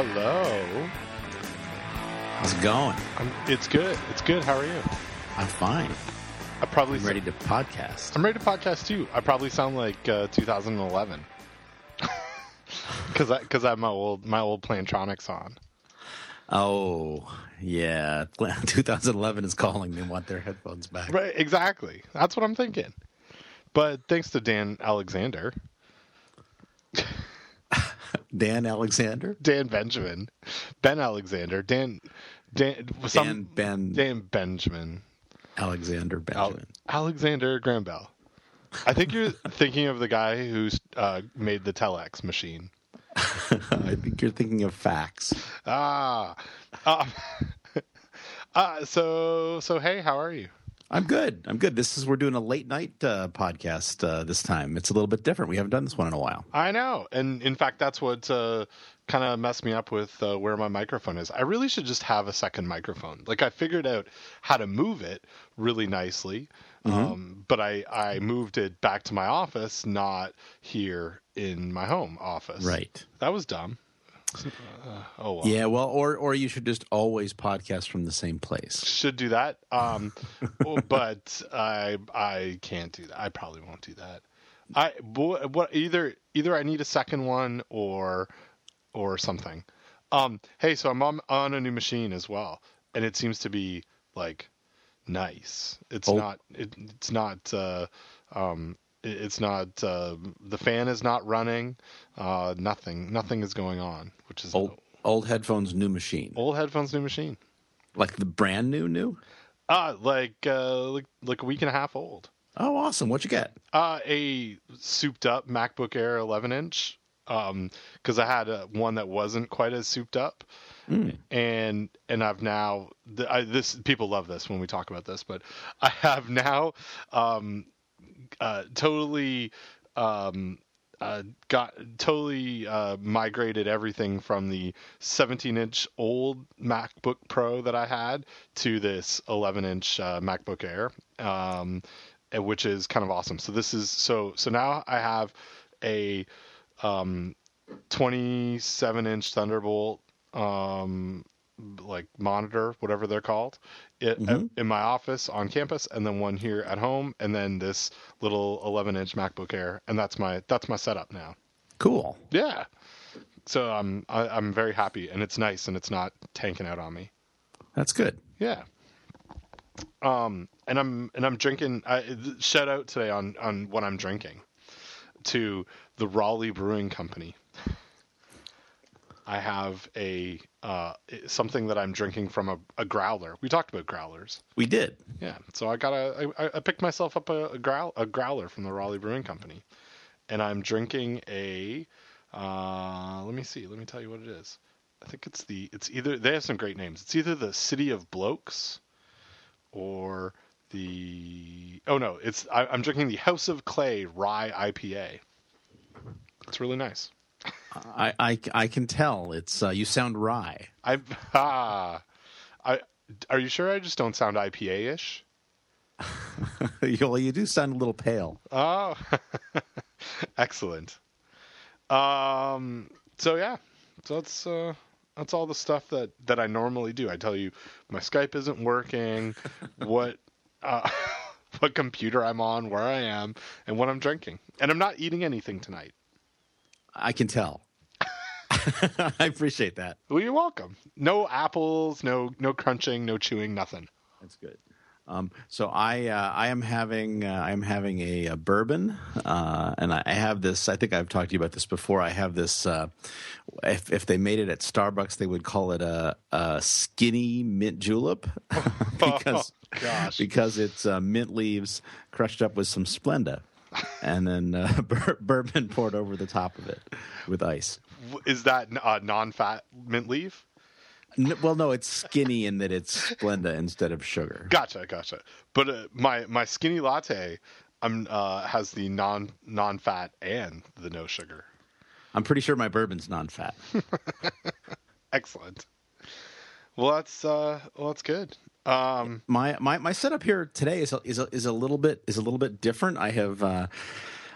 Hello. How's it going? It's good. How are you? I'm fine. I'm ready to podcast. I'm ready to podcast too. I probably sound like 2011 because I have my old Plantronics on. Oh yeah, 2011 is calling. They want their headphones back. Right, exactly. That's what I'm thinking. But thanks to Dan Alexander. Dan Alexander? Dan Benjamin. Ben Alexander. Dan Benjamin. Alexander Benjamin. Alexander Graham Bell. I think you're thinking of the guy who made the telex machine. I think you're thinking of fax. So hey, how are you? I'm good. We're doing a late night podcast this time. It's a little bit different. We haven't done this one in a while. I know. And in fact, that's what kind of messed me up with where my microphone is. I really should just have a second microphone. Like, I figured out how to move it really nicely. Mm-hmm. But I moved it back to my office, not here in my home office. Right. That was dumb. Oh well. Yeah, well, or you should just always podcast from the same place. Should do that. But I can't do that. I probably won't do that. Either I need a second one or something. Hey, so I'm on a new machine as well, and it seems to be like nice. It's not the fan is not running. Nothing is going on, which is old headphones, new machine. Old headphones, new machine. Like the brand new? Like a week and a half old. Oh, awesome. What'd you get? A souped up MacBook Air 11 inch. Cause I had one that wasn't quite as souped up. Mm. And I've now, people love this when we talk about this, but I have now, migrated everything from the 17-inch old MacBook Pro that I had to this 11-inch MacBook Air, which is kind of awesome. So this is so now I have a 27-inch Thunderbolt like monitor, whatever they're called, in my office on campus, and then one here at home, and then this little 11-inch MacBook Air, and that's my setup now. Cool. Yeah. So I'm very happy, and it's nice, and it's not tanking out on me. That's good. Yeah. And I'm drinking. Shout out today on what I'm drinking to the Raleigh Brewing Company. I have a something that I'm drinking from a growler. We talked about growlers. We did. Yeah. So I got I picked myself up a growler from the Raleigh Brewing Company, and I'm drinking a. Let me see. Let me tell you what it is. I think it's either, they have some great names. It's either the City of Blokes, or the. Oh no! I'm drinking the House of Clay Rye IPA. It's really nice. I can tell it's you sound rye. Are you sure I just don't sound IPA ish? You do sound a little pale. Oh, excellent. So that's all the stuff that I normally do. I tell you, my Skype isn't working. What computer I'm on, where I am, and what I'm drinking. And I'm not eating anything tonight. I can tell. I appreciate that. Well, you're welcome. No apples, no crunching, no chewing, nothing. That's good. So I am having a bourbon, and I have this. I think I've talked to you about this before. I have this. If they made it at Starbucks, they would call it a skinny mint julep because it's mint leaves crushed up with some Splenda. And then bourbon poured over the top of it with ice. Is that non-fat mint leaf? No, it's skinny in that it's Splenda instead of sugar. Gotcha. But my skinny latte has the non-fat and the no sugar. I'm pretty sure my bourbon's non-fat. Excellent. Well, that's good. My setup here today is a little bit different. I have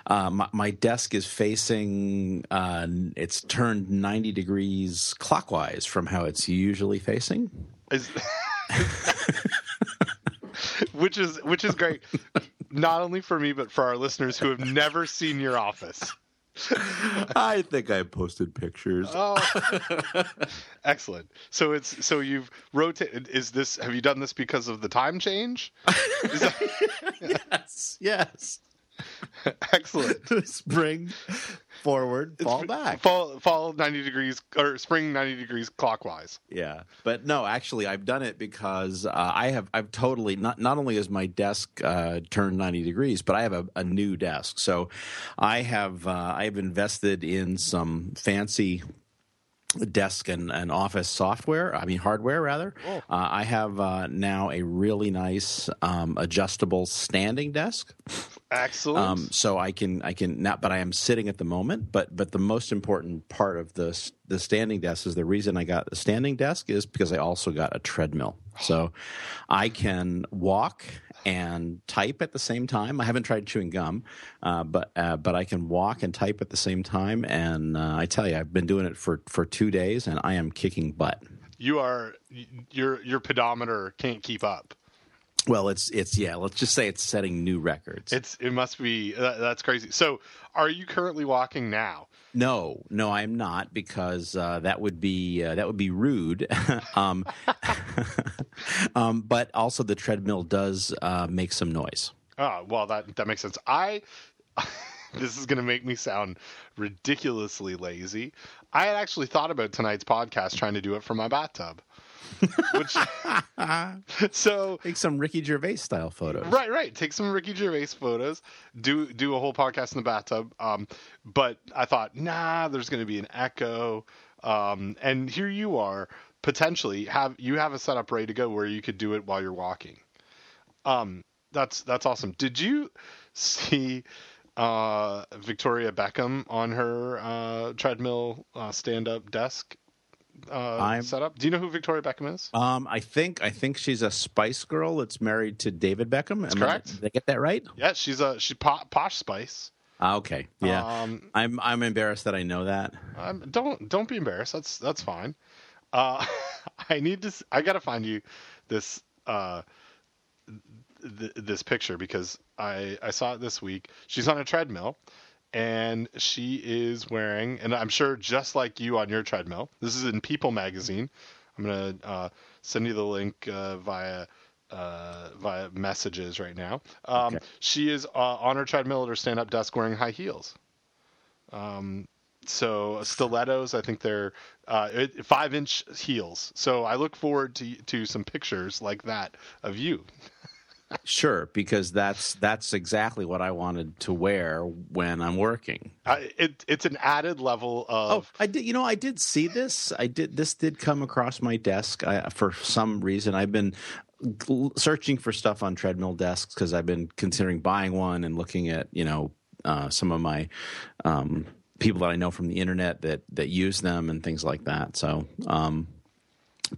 My desk is facing, it's turned 90 degrees clockwise from how it's usually facing. Which is great, not only for me, but for our listeners who have never seen your office. I think I posted pictures. Oh, excellent. So you've rotated. Have you done this because of the time change? Yes. Excellent. Spring forward, fall back. Fall 90 degrees, or spring 90 degrees clockwise. Yeah. But no, actually I've done it because I've totally, not only is my desk turned 90 degrees, but I have a new desk. So I have invested in some fancy desk and office software, I mean hardware rather. Oh. I have now a really nice adjustable standing desk. Excellent. So I can not, but I am sitting at the moment. But the most important part of the standing desk is the reason I got a standing desk is because I also got a treadmill. So I can walk and type at the same time. I haven't tried chewing gum, but I can walk and type at the same time. And I tell you, I've been doing it for 2 days, and I am kicking butt. Your pedometer can't keep up. Well, it's let's just say it's setting new records. That's crazy. So are you currently walking now? No, I'm not, because that would be rude. But also the treadmill does make some noise. Oh, well, that makes sense. This is going to make me sound ridiculously lazy. I had actually thought about tonight's podcast trying to do it from my bathtub. So take some Ricky Gervais style photos. Right. Take some Ricky Gervais photos. Do a whole podcast in the bathtub. But I thought, there's going to be an echo. And here you are, potentially have a setup ready to go where you could do it while you're walking. That's awesome. Did you see Victoria Beckham on her treadmill stand-up desk? Setup. Do you know who Victoria Beckham is? I think she's a Spice Girl that's married to David Beckham. That's correct. Did I get that right? Yeah, she's Posh Spice. Okay. Yeah. I'm embarrassed that I know that. Don't be embarrassed. That's fine. I gotta find you this this picture because I saw it this week. She's on a treadmill. And she is wearing, and I'm sure just like you on your treadmill, this is in People magazine. I'm going to send you the link via messages right now. Okay. She is on her treadmill at her stand-up desk wearing high heels. So stilettos, I think they're 5-inch heels. So I look forward to some pictures like that of you. Sure, because that's exactly what I wanted to wear when I'm working. It's an added level of. Oh, I did. You know, I did see this. This did come across my desk for some reason. I've been searching for stuff on treadmill desks because I've been considering buying one and looking at some of my people that I know from the internet that use them and things like that. So, I'm.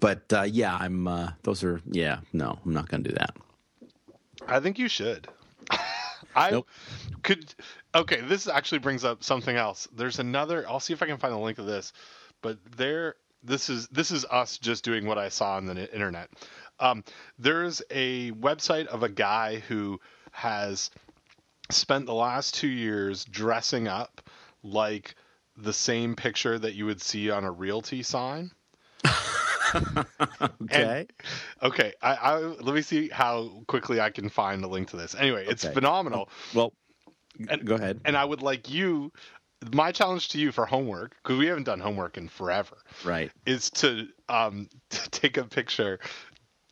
I'm not going to do that. I think you should. Okay, this actually brings up something else. There's another. I'll see if I can find the link of this. But this is us just doing what I saw on the internet. There's a website of a guy who has spent the last 2 years dressing up like the same picture that you would see on a realty sign. Okay. Let me see how quickly I can find a link to this. Anyway, it's phenomenal. Go ahead. And I would like you. My challenge to you for homework, because we haven't done homework in forever, right? Is to take a picture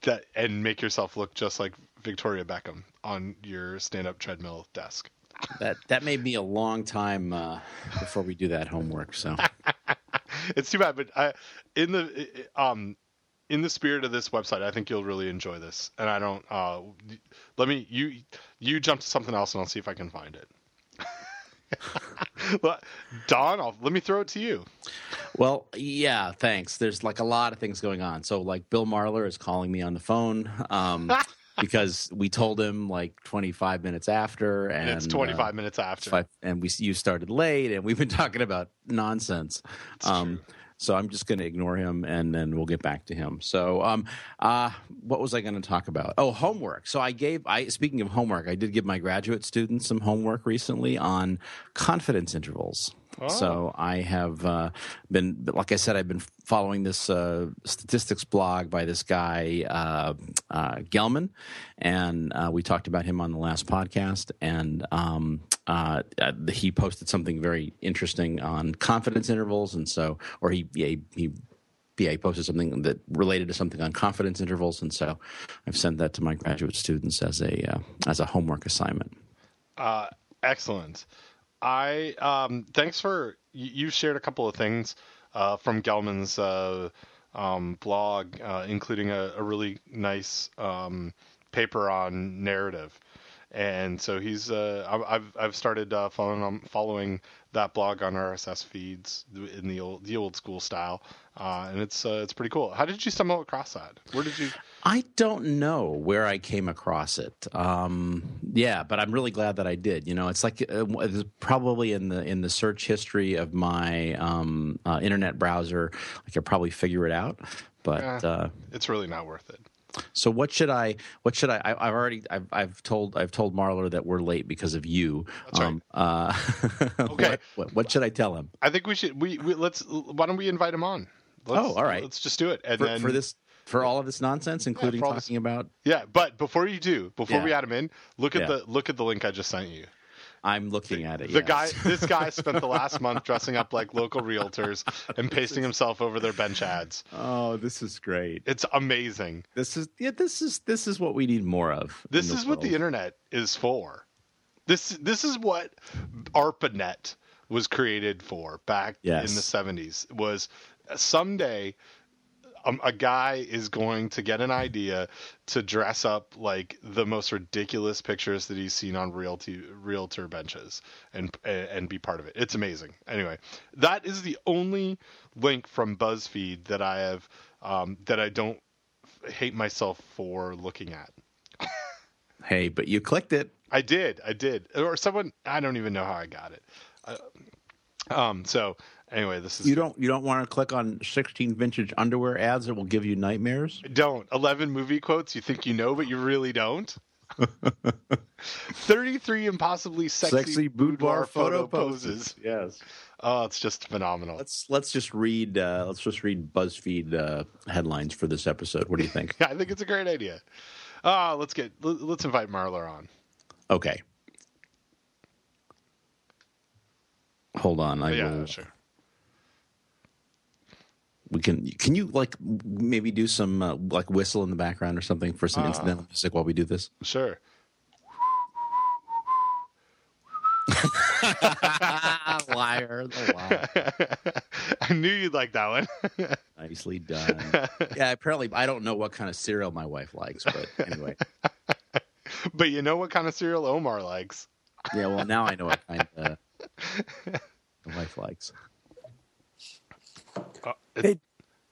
that and make yourself look just like Victoria Beckham on your stand-up treadmill desk. That may be a long time before we do that homework. So. It's too bad, but in the spirit of this website, I think you'll really enjoy this. And I don't you jump to something else, and I'll see if I can find it. Don, let me throw it to you. Well, yeah, thanks. There's like a lot of things going on. So like Bill Marler is calling me on the phone. because we told him like 25 minutes after. And it's 25 minutes after. And you started late, and we've been talking about nonsense. So I'm just going to ignore him, and then we'll get back to him. So what was I going to talk about? Oh, homework. So speaking of homework, I did give my graduate students some homework recently on confidence intervals. Oh. So I have been, like I said, I've been following this statistics blog by this guy, Gelman, and we talked about him on the last podcast, and he posted something very interesting on confidence intervals, and so, or he posted something that related to something on confidence intervals, and so I've sent that to my graduate students as a homework assignment. Excellent. Thanks for, you shared a couple of things from Gelman's blog, including a really nice paper on narrative, and so he's I've started following that blog on RSS feeds in the old school style, and it's pretty cool. How did you stumble across that? Where did you? I don't know where I came across it. Yeah, but I'm really glad that I did. You know, it's like it's probably in the search history of my internet browser. I could probably figure it out, but it's really not worth it. So what should I? I've told Marler that we're late because of you. That's right. Okay. What should I tell him? I think we should. Why don't we invite him on? All right. Let's just do it. And for all of this nonsense, including talking about. Yeah, but before we add him in, look at the link I just sent you. I'm looking at it. This guy spent the last month dressing up like local realtors and pasting himself over their bench ads. Oh, this is great! It's amazing. This is what we need more of. This is what the internet is for. This is what ARPANET was created for back in the 70s. Was someday a guy is going to get an idea to dress up like the most ridiculous pictures that he's seen on realtor benches and be part of it. It's amazing. Anyway, that is the only link from BuzzFeed that I have that I don't hate myself for looking at. Hey, but you clicked it. I did. Or someone, I don't even know how I got it. So anyway, this is you don't want to click on 16 vintage underwear ads that will give you nightmares. Don't 11 movie quotes you think you know but you really don't. 33 impossibly sexy boudoir photo poses. Yes. Oh, it's just phenomenal. Let's just read BuzzFeed headlines for this episode. What do you think? I think it's a great idea. Let's invite Marler on. Okay. Hold on, will. Sure. We can you like maybe do some like whistle in the background or something for some incidental music while we do this? Sure. Liar, the liar. I knew you'd like that one. Nicely done. Yeah, apparently I don't know what kind of cereal my wife likes, but anyway. But you know what kind of cereal Omar likes. Yeah, well now I know what kind of my wife likes.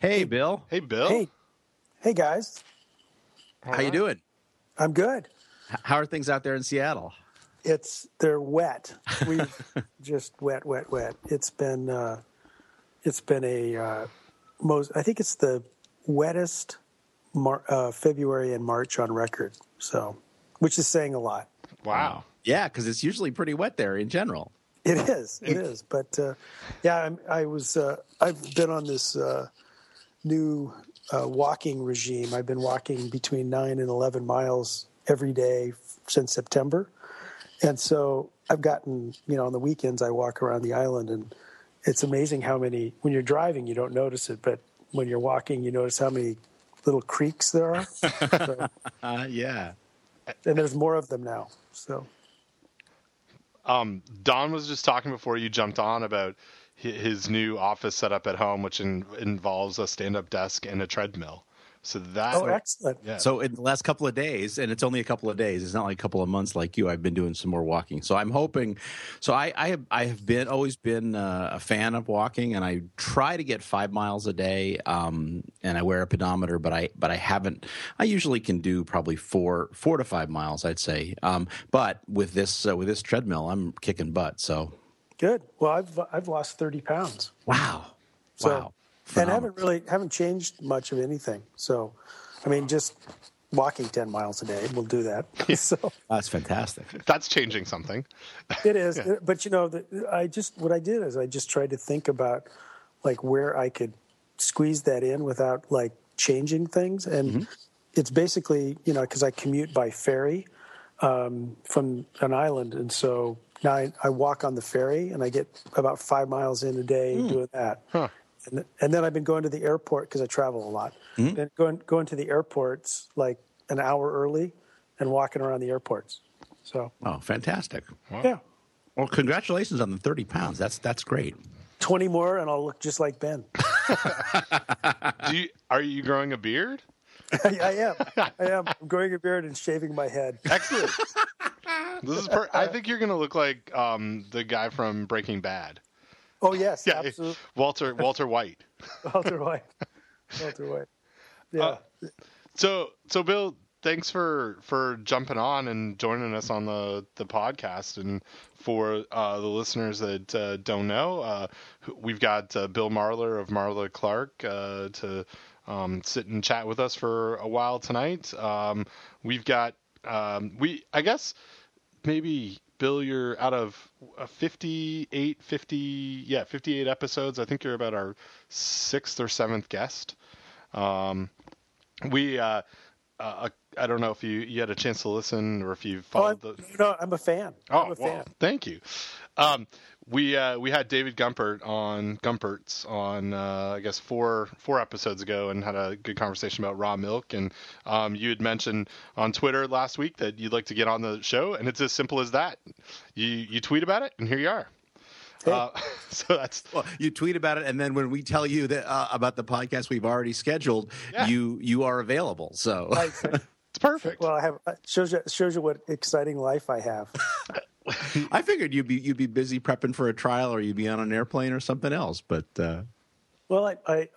Hey, Bill. Hey, guys. How you doing? I'm good. How are things out there in Seattle? They're wet. We've just wet. It's been I think it's the wettest February and March on record. So, which is saying a lot. Wow. Yeah, because it's usually pretty wet there in general. It is. But I've been on this new walking regime. I've been walking between 9 and 11 miles every day since September. And so I've gotten, on the weekends I walk around the island, and it's amazing how many, when you're driving, you don't notice it, but when you're walking, you notice how many little creeks there are. So, yeah. And there's more of them now. So. Don was just talking before you jumped on about his new office set up at home, which involves a stand-up desk and a treadmill, So that. Oh, excellent. Yeah. So in the last couple of days, and it's only a couple of days, it's not like a couple of months like you, I've been doing some more walking. So I'm hoping, so I have always been a fan of walking, and I try to get 5 miles a day, and I wear a pedometer, but I haven't, I usually can do probably four to 5 miles, I'd say. But with this treadmill, I'm kicking butt. So good. Well, I've lost 30 pounds. Wow. So, wow. Phenomenal. And haven't changed much of anything. So, I mean, just walking 10 miles a day will do that. Yeah. So that's fantastic. That's changing something. It is. Yeah. But, you know, what I did is I just tried to think about, like, where I could squeeze that in without, like, changing things. And it's basically, you know, because I commute by ferry from an island. And so now I walk on the ferry, and I get about 5 miles in a day doing that. Huh. And then I've been going to the airport because I travel a lot. Mm-hmm. And going to the airports like an hour early and walking around the airports. So fantastic! Wow. Yeah. Well, congratulations on the 30 pounds. That's great. 20 more, and I'll look just like Ben. Are you growing a beard? I am. I'm growing a beard and shaving my head. Excellent. This is. I think you're going to look like the guy from Breaking Bad. Oh, yes, yeah, absolutely. Walter White. Walter White. Yeah. So Bill, thanks for jumping on and joining us on the podcast. And for the listeners that don't know, we've got Bill Marler of Marler Clark to sit and chat with us for a while tonight. We've got I guess maybe – Bill, you're out of 58 episodes. I think you're about our 6th or 7th guest. I don't know if you had a chance to listen or if you followed. No, I'm a fan. Well, thank you. We had David Gumpert on I guess four episodes ago and had a good conversation about raw milk, and you had mentioned on Twitter last week that you'd like to get on the show, and it's as simple as that. You tweet about it and here you are. Hey. So that's you tweet about it, and then when we tell you that about the podcast we've already scheduled, you are available. So right. It's perfect. Well, I have shows you what exciting life I have. I figured you'd be busy prepping for a trial, or you'd be on an airplane or something else. But well, I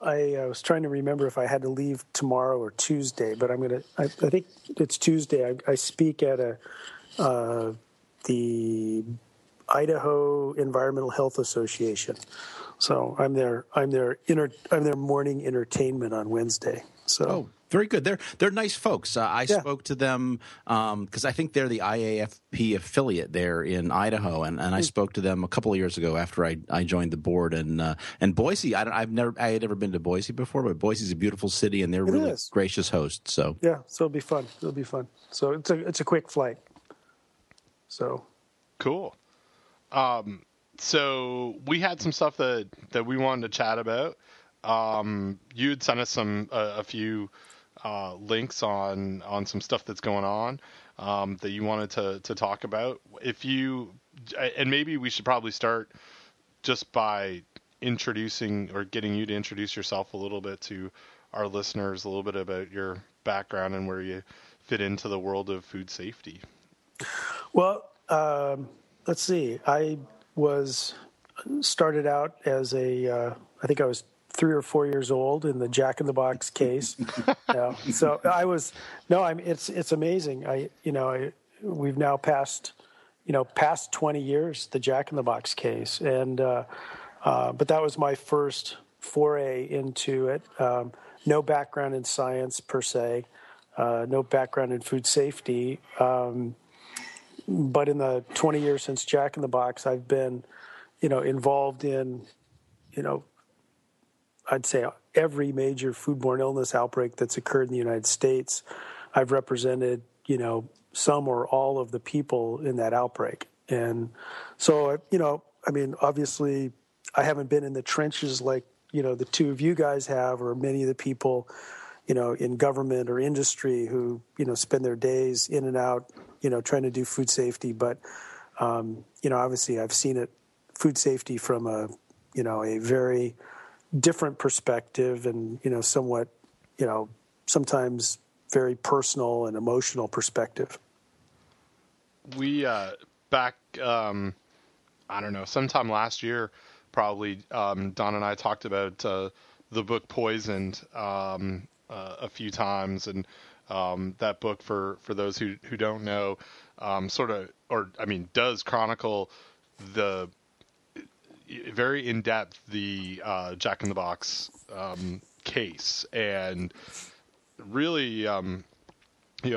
was trying to remember if I had to leave tomorrow or Tuesday, but I'm gonna. I think it's Tuesday. I speak at the Idaho Environmental Health Association, so I'm their morning entertainment on Wednesday. So. Oh. Very good. They're nice folks. I spoke to them because I think they're the IAFP affiliate there in Idaho, and I spoke to them a couple of years ago after I joined the board. And Boise, I had never been to Boise before, but Boise's a beautiful city, and they're really gracious hosts. So so it'll be fun. So it's a quick flight. So cool. So we had some stuff that we wanted to chat about. You had sent us some a few. Links on some stuff that's going on that you wanted to talk about. Maybe we should probably start just by introducing or getting you to introduce yourself a little bit to our listeners, a little bit about your background and where you fit into the world of food safety. Well, let's see. I started out as I think I was 3 or 4 years old in the Jack in the Box case. So I was it's amazing. We've now passed 20 years, the Jack in the Box case, and but that was my first foray into it. No background in science per se, no background in food safety, but in the 20 years since Jack in the Box, I've been involved in I'd say every major foodborne illness outbreak that's occurred in the United States. I've represented, some or all of the people in that outbreak. And so, obviously I haven't been in the trenches like, the two of you guys have, or many of the people, in government or industry who, spend their days in and out, trying to do food safety. But, obviously I've seen food safety from a very different perspective and somewhat you know, sometimes very personal and emotional perspective. We, back, I don't know, sometime last year, probably, Don and I talked about the book Poisoned a few times. And that book, for those who don't know, sort of, or I mean, does chronicle the very in depth, the Jack in the Box case. And really, you know,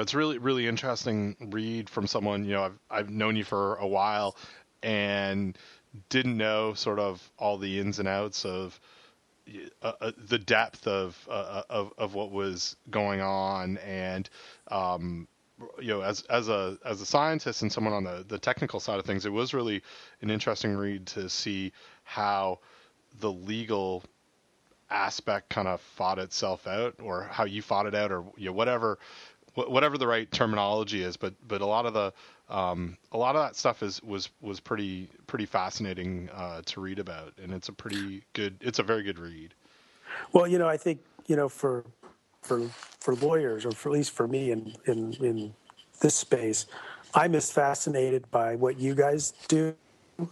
it's really, really interesting read from someone, you know, I've known you for a while and didn't know sort of all the ins and outs of the depth of what was going on. And, you know, as a scientist and someone on the technical side of things, it was really an interesting read to see how the legal aspect kind of fought itself out, or how you fought it out, or, you know, whatever the right terminology is. But a lot of that stuff was pretty fascinating to read about, and it's a very good read. Well, you know, I think, you know, for lawyers, or for, at least for me in this space, I'm as fascinated by what you guys do,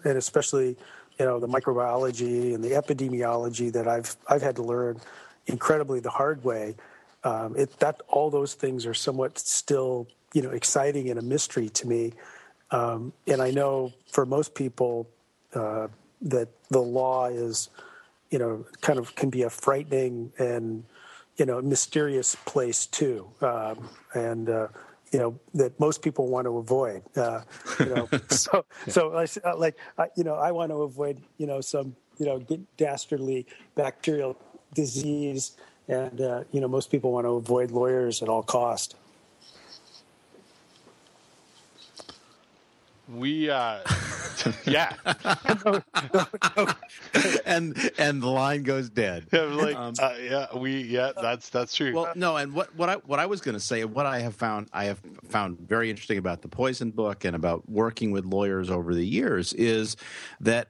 and especially, you know, the microbiology and the epidemiology that I've had to learn incredibly the hard way. All those things are somewhat still, you know, exciting and a mystery to me. And I know for most people that the law is, you know, kind of can be a frightening and, you know, mysterious place too. You know, that most people want to avoid, you know, so like, you know, I want to avoid, you know, some, you know, dastardly bacterial disease. And, you know, most people want to avoid lawyers at all cost. We, yeah. No. And the line goes dead. Yeah, like, that's true. Well, no, and what I was going to say, what I have found very interesting about the Poison book and about working with lawyers over the years is that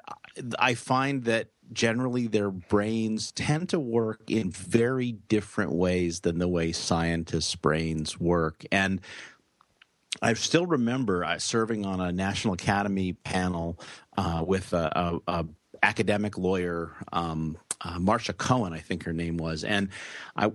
I find that generally their brains tend to work in very different ways than the way scientists' brains work. And I still remember serving on a National Academy panel with a academic lawyer, Marcia Cohen, I think her name was. And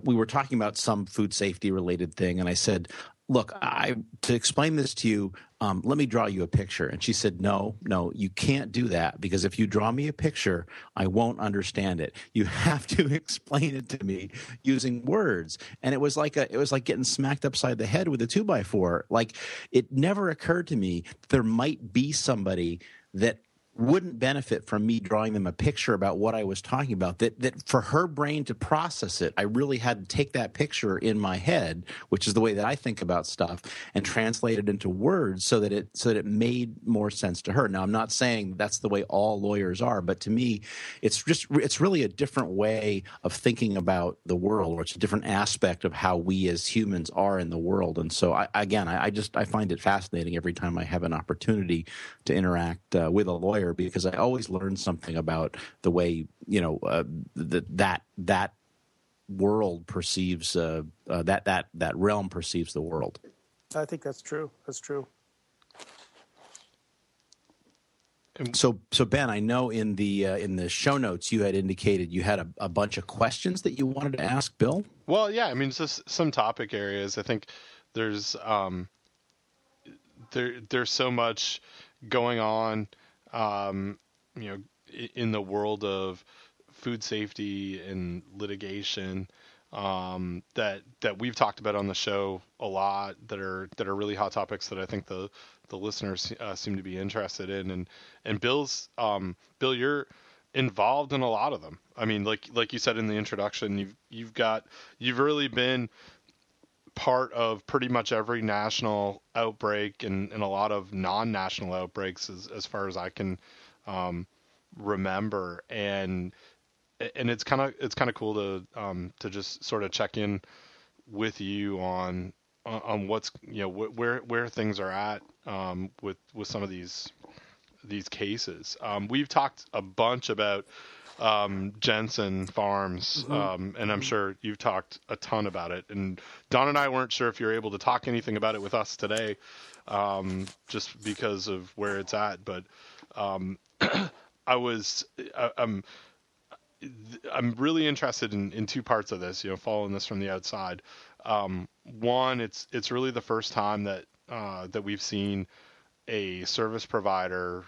we were talking about some food safety related thing. And I said, look, to explain this to you, let me draw you a picture. And she said, no, you can't do that, because if you draw me a picture, I won't understand it. You have to explain it to me using words. And it was like getting smacked upside the head with a 2x4. Like, it never occurred to me that there might be somebody that wouldn't benefit from me drawing them a picture about what I was talking about, that for her brain to process it, I really had to take that picture in my head, which is the way that I think about stuff, and translate it into words so that it made more sense to her. Now, I'm not saying that's the way all lawyers are, but to me, it's really a different way of thinking about the world, or it's a different aspect of how we as humans are in the world. And so I find it fascinating every time I have an opportunity to interact with a lawyer, because I always learn something about the way, you know, that world perceives that realm perceives the world. I think that's true. That's true. So Ben, I know in the show notes you had indicated you had a bunch of questions that you wanted to ask Bill. Well, yeah, I mean, it's just some topic areas. I think there's there's so much going on. You know, in the world of food safety and litigation, that we've talked about on the show a lot, that are really hot topics that I think the listeners seem to be interested in, and Bill, you're involved in a lot of them. I mean, like you said in the introduction, you've really been part of pretty much every national outbreak and a lot of non-national outbreaks as far as I can remember. And it's kind of cool to just sort of check in with you on what's, you know, where things are at with some of these cases. We've talked a bunch about Jensen Farms, and I'm sure you've talked a ton about it. And Don and I weren't sure if you were able to talk anything about it with us today, just because of where it's at. But I'm really interested in two parts of this, you know, following this from the outside. One, it's really the first time that that we've seen a service provider,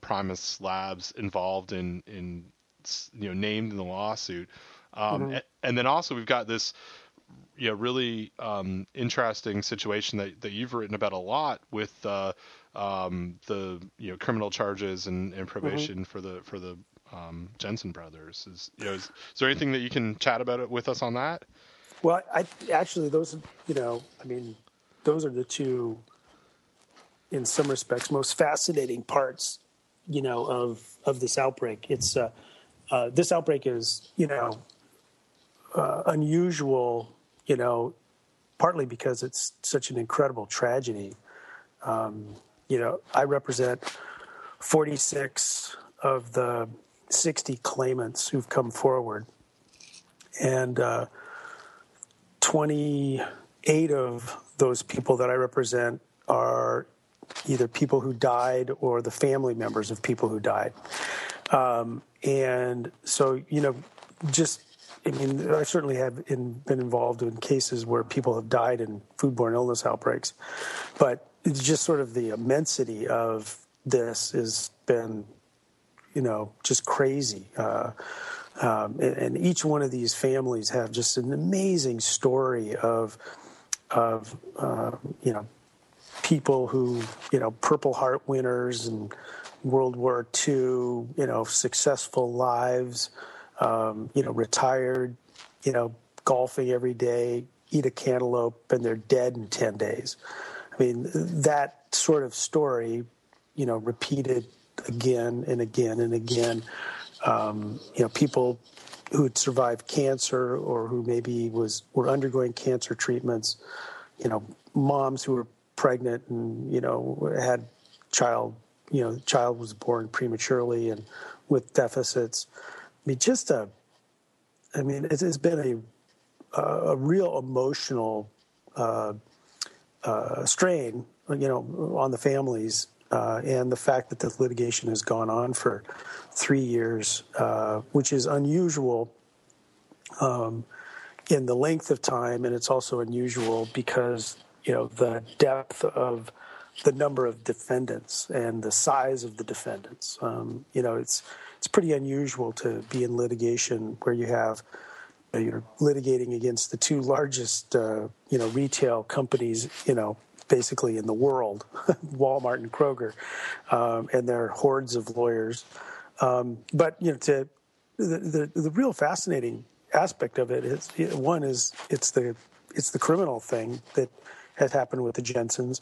Primus Labs, involved in named in the lawsuit. And then also we've got this, really interesting situation that you've written about a lot with the criminal charges and probation for the Jensen brothers. Is there anything that you can chat about it with us on that? Well, I actually, those are the two, in some respects, most fascinating parts, of this outbreak. It's this outbreak is, unusual, partly because it's such an incredible tragedy. I represent 46 of the 60 claimants who've come forward, and 28 of those people that I represent are either people who died or the family members of people who died. And so, I certainly have been involved in cases where people have died in foodborne illness outbreaks, but it's just sort of the immensity of this has been, just crazy. And each one of these families have just an amazing story of people who, Purple Heart winners and World War II, successful lives, retired, golfing every day, eat a cantaloupe, and they're dead in 10 days. I mean, that sort of story, repeated again and again and again. People who had survived cancer or who maybe were undergoing cancer treatments, moms who were pregnant and, had child, the child was born prematurely and with deficits. I mean, it's been a real emotional strain, on the families. And the fact that the litigation has gone on for 3 years, which is unusual in the length of time, and it's also unusual because, the depth of the number of defendants and the size of the defendants. It's pretty unusual to be in litigation where you have you're litigating against the two largest, retail companies, basically in the world, Walmart and Kroger, and their hordes of lawyers. But the real fascinating aspect of it is, one is it's the criminal thing that has happened with the Jensens.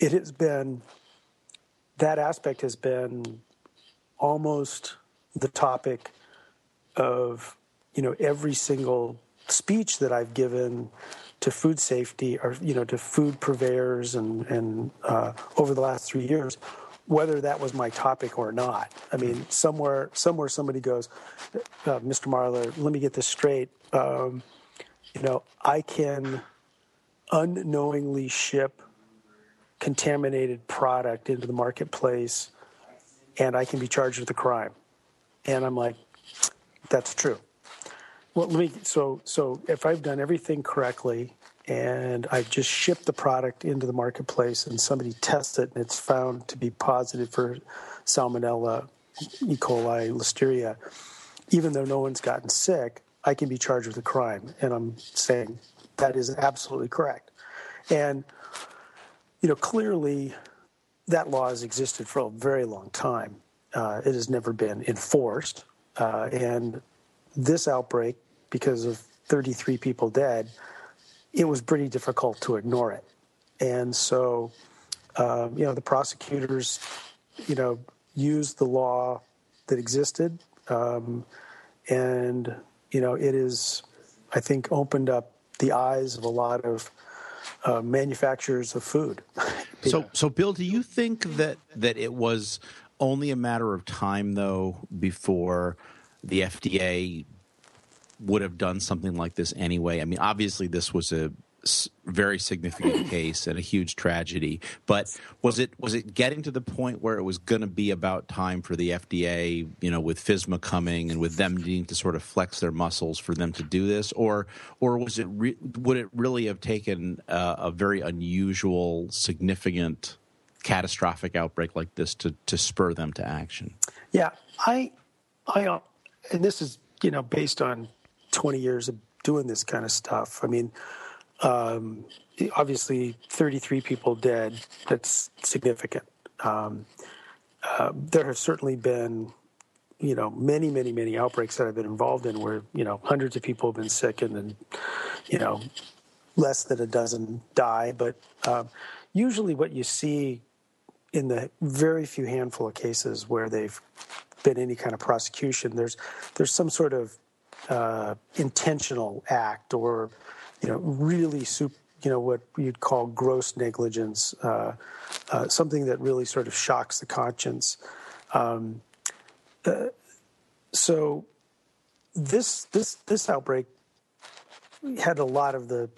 It has been, that aspect has been almost the topic of, every single speech that I've given to food safety or, to food purveyors and over the last 3 years, whether that was my topic or not. I mean, somewhere somebody goes, Mr. Marler, let me get this straight. I can unknowingly ship contaminated product into the marketplace and I can be charged with a crime. And I'm like, that's true. Well, so if I've done everything correctly and I've just shipped the product into the marketplace and somebody tests it and it's found to be positive for salmonella, E. coli, Listeria, even though no one's gotten sick, I can be charged with a crime. And I'm saying that is absolutely correct. And, clearly that law has existed for a very long time. It has never been enforced. And this outbreak, because of 33 people dead, it was pretty difficult to ignore it. And so, the prosecutors, used the law that existed. It is, I think, opened up the eyes of a lot of manufacturers of food. So, Bill, do you think that it was Only a matter of time, though, before the FDA would have done something like this anyway. I mean, obviously, this was a very significant case and a huge tragedy. But was it getting to the point where it was going to be about time for the FDA, you know, with FSMA coming and with them needing to sort of flex their muscles for them to do this, or was it would it really have taken a very unusual, significant, catastrophic outbreak like this to spur them to action? Yeah, I and this is, you know, based on 20 years of doing this kind of stuff. I mean, obviously, 33 people dead, that's significant. There have certainly been, you know, many, many, many outbreaks that I've been involved in where, you know, hundreds of people have been sick and then, you know, less than a dozen die. But usually what you see in the very few handful of cases where they've been any kind of prosecution, there's some sort of intentional act or, you know, really, you know, what you'd call gross negligence, something that really sort of shocks the conscience. So this outbreak had a lot of the,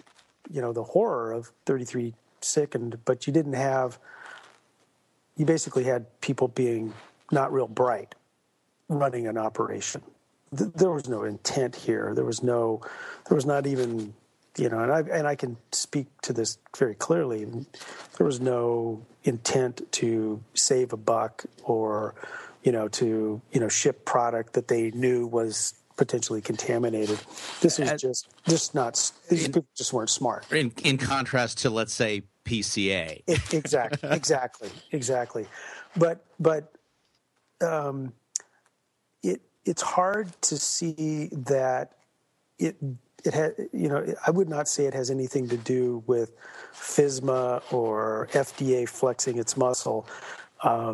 you know, the horror of 33 sick, but you didn't have. You basically had people being not real bright, running an operation. There was no intent here. There was not even. You know, and I can speak to this very clearly. There was no intent to save a buck or, you know, to, you know, ship product that they knew was potentially contaminated. This was just not. These people just weren't smart. In contrast to, let's say, PCA. Exactly. But it's hard to see that it. It had, you know, I would not say it has anything to do with FSMA or FDA flexing its muscle. I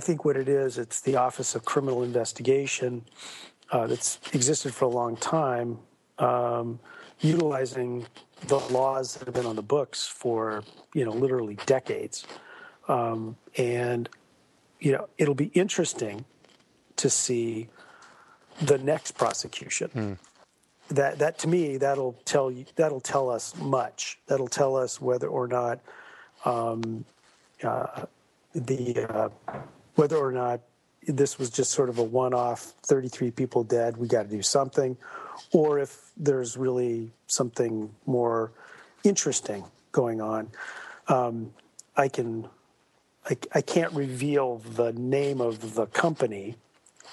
think what it is, it's the Office of Criminal Investigation that's existed for a long time, utilizing the laws that have been on the books for, you know, literally decades. And, you know, it'll be interesting to see the next prosecution. That to me, that'll tell us much. That'll tell us whether or not whether or not this was just sort of a one-off. 33 people dead. We got to do something, or if there's really something more interesting going on. I can't reveal the name of the company,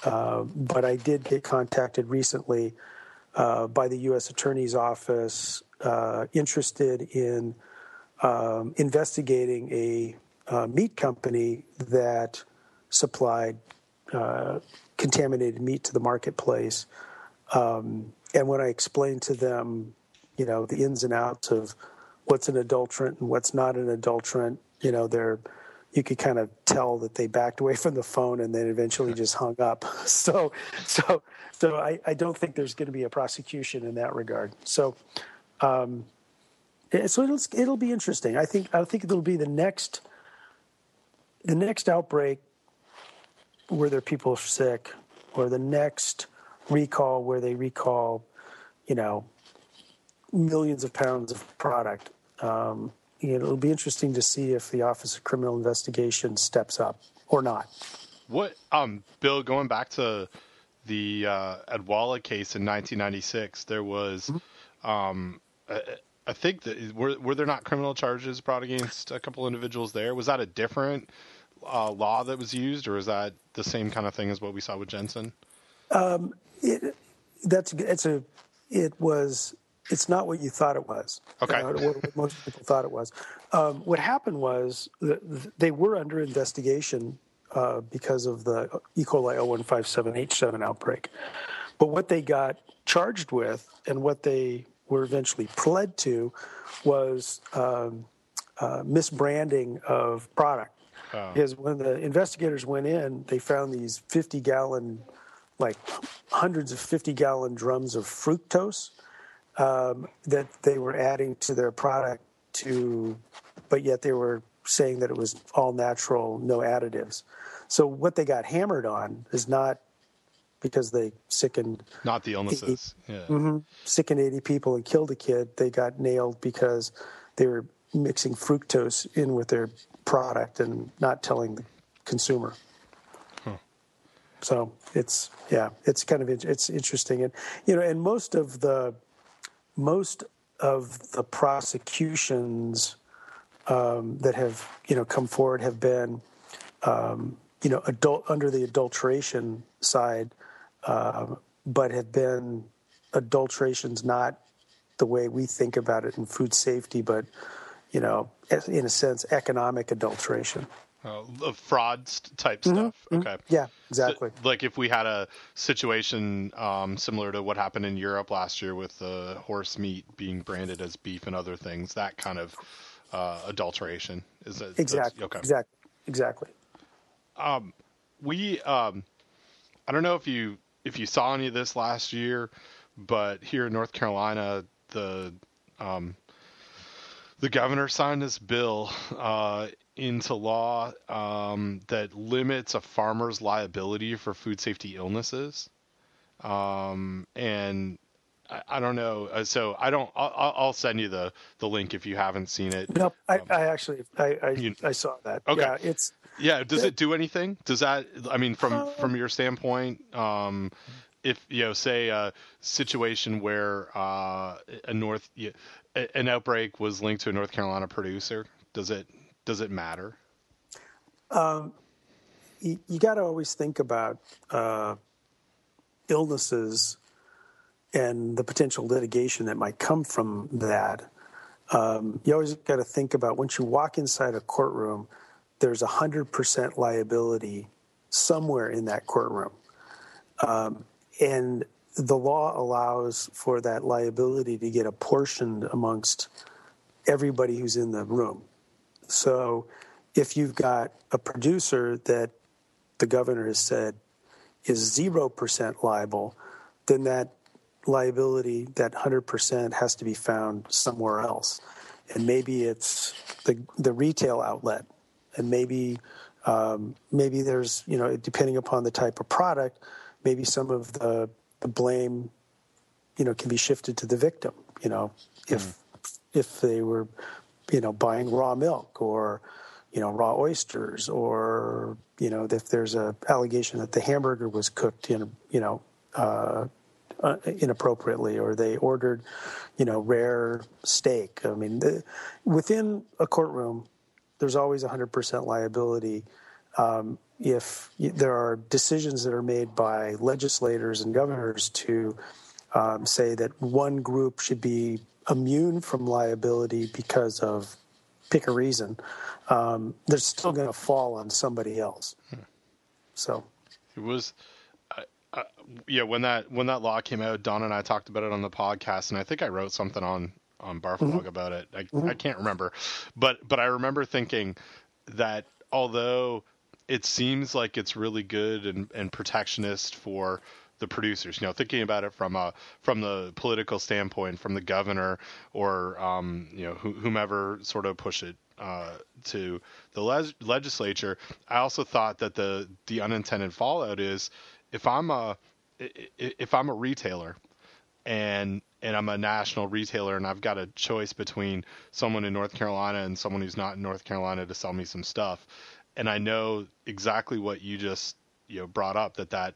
but I did get contacted recently. By the U.S. Attorney's Office, interested in investigating a meat company that supplied contaminated meat to the marketplace. And when I explained to them, you know, the ins and outs of what's an adulterant and what's not an adulterant, you know, you could kind of tell that they backed away from the phone and then eventually just hung up. So I don't think there's going to be a prosecution in that regard. So it'll be interesting. I think it'll be the next outbreak where there are people sick, or the next recall where they recall, you know, millions of pounds of product. It'll be interesting to see if the Office of Criminal Investigation steps up or not. What, Bill, going back to the Adwala case in 1996, there was, I think, that were there not criminal charges brought against a couple individuals there? Was that a different law that was used, or is that the same kind of thing as what we saw with Jensen? It's not what you thought it was. Okay. What most people thought it was. What happened was they were under investigation because of the E. coli O157H7 outbreak. But what they got charged with and what they were eventually pled to was misbranding of product. Oh. Because when the investigators went in, they found these 50-gallon, like hundreds of 50-gallon drums of fructose. That they were adding to their product, but yet they were saying that it was all natural, no additives. So what they got hammered on is not because they sickened... Not the illnesses. 80, yeah. Mm-hmm, sickened 80 people and killed a kid. They got nailed because they were mixing fructose in with their product and not telling the consumer. Huh. So it's, yeah, it's kind of, it's interesting. And, you know, and most of the prosecutions that have, you know, come forward have been, you know, under the adulteration side, but have been adulterations not the way we think about it in food safety, but, you know, in a sense, economic adulteration. Fraud type stuff. Mm-hmm. Okay. Yeah, exactly. So, like if we had a situation similar to what happened in Europe last year with the horse meat being branded as beef and other things, that kind of adulteration is it? Exactly. Okay. Exactly. I don't know if you saw any of this last year, but here in North Carolina, the governor signed this bill into law that limits a farmer's liability for food safety illnesses. And I don't know. So I'll send you the link if you haven't seen it. No, I saw that. Okay. Yeah, does it do anything? Does that, I mean, from your standpoint, if, you know, say a situation where an outbreak was linked to a North Carolina producer, does it matter? You got to always think about illnesses and the potential litigation that might come from that. You always got to think about, once you walk inside a courtroom, there's 100% liability somewhere in that courtroom. And the law allows for that liability to get apportioned amongst everybody who's in the room. So if you've got a producer that the governor has said is 0% liable, then that liability, that 100%, has to be found somewhere else. And maybe it's the retail outlet, and maybe there's, you know, depending upon the type of product, maybe some of the blame, you know, can be shifted to the victim, you know, if they were, you know, buying raw milk or, you know, raw oysters, or, you know, if there's an allegation that the hamburger was cooked in, you know, inappropriately, or they ordered, you know, rare steak. I mean, within a courtroom, there's always 100% liability. If there are decisions that are made by legislators and governors to say that one group should be immune from liability because of, pick a reason, they're still going to fall on somebody else. So it was, when that law came out, Don and I talked about it on the podcast, and I think I wrote something on Barflog about it. I can't remember, but I remember thinking that although it seems like it's really good and protectionist for the producers, you know, thinking about it from the political standpoint, from the governor or, you know, whomever sort of push it to the legislature. I also thought that the unintended fallout is if I'm a retailer and I'm a national retailer and I've got a choice between someone in North Carolina and someone who's not in North Carolina to sell me some stuff. And I know exactly what you just, you know, brought up, that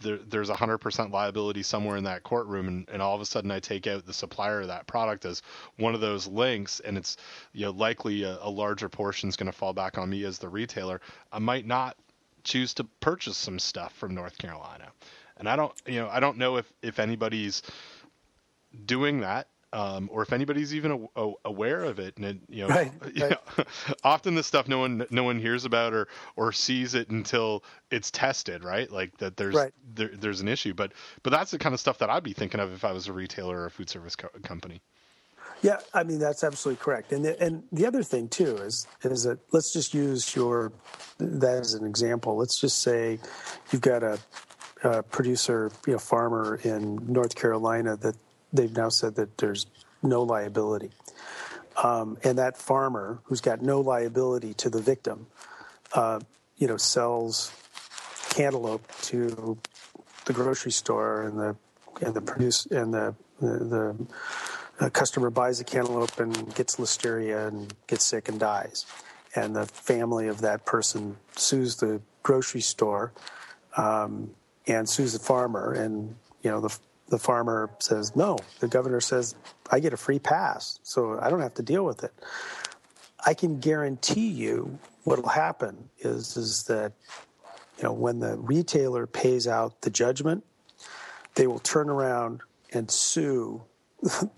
there's 100% liability somewhere in that courtroom, and all of a sudden I take out the supplier of that product as one of those links, and it's, you know, likely a larger portion is going to fall back on me as the retailer. I might not choose to purchase some stuff from North Carolina, and I don't know if anybody's doing that. Or if anybody's even aware of it, and it, you know, right. Often this stuff no one hears about or sees it until it's tested, right? Like that there's right. there's an issue, but that's the kind of stuff that I'd be thinking of if I was a retailer or a food service company. Yeah, I mean that's absolutely correct. And the other thing too is that, let's just use that as an example. Let's just say you've got a producer, you know, farmer in North Carolina that they've now said that there's no liability. And that farmer, who's got no liability to the victim, sells cantaloupe to the grocery store, and the customer buys the cantaloupe and gets Listeria and gets sick and dies. And the family of that person sues the grocery store and sues the farmer. And, the farmer says, no, the governor says, I get a free pass, so I don't have to deal with it. I can guarantee you what will happen is that, when the retailer pays out the judgment, they will turn around and sue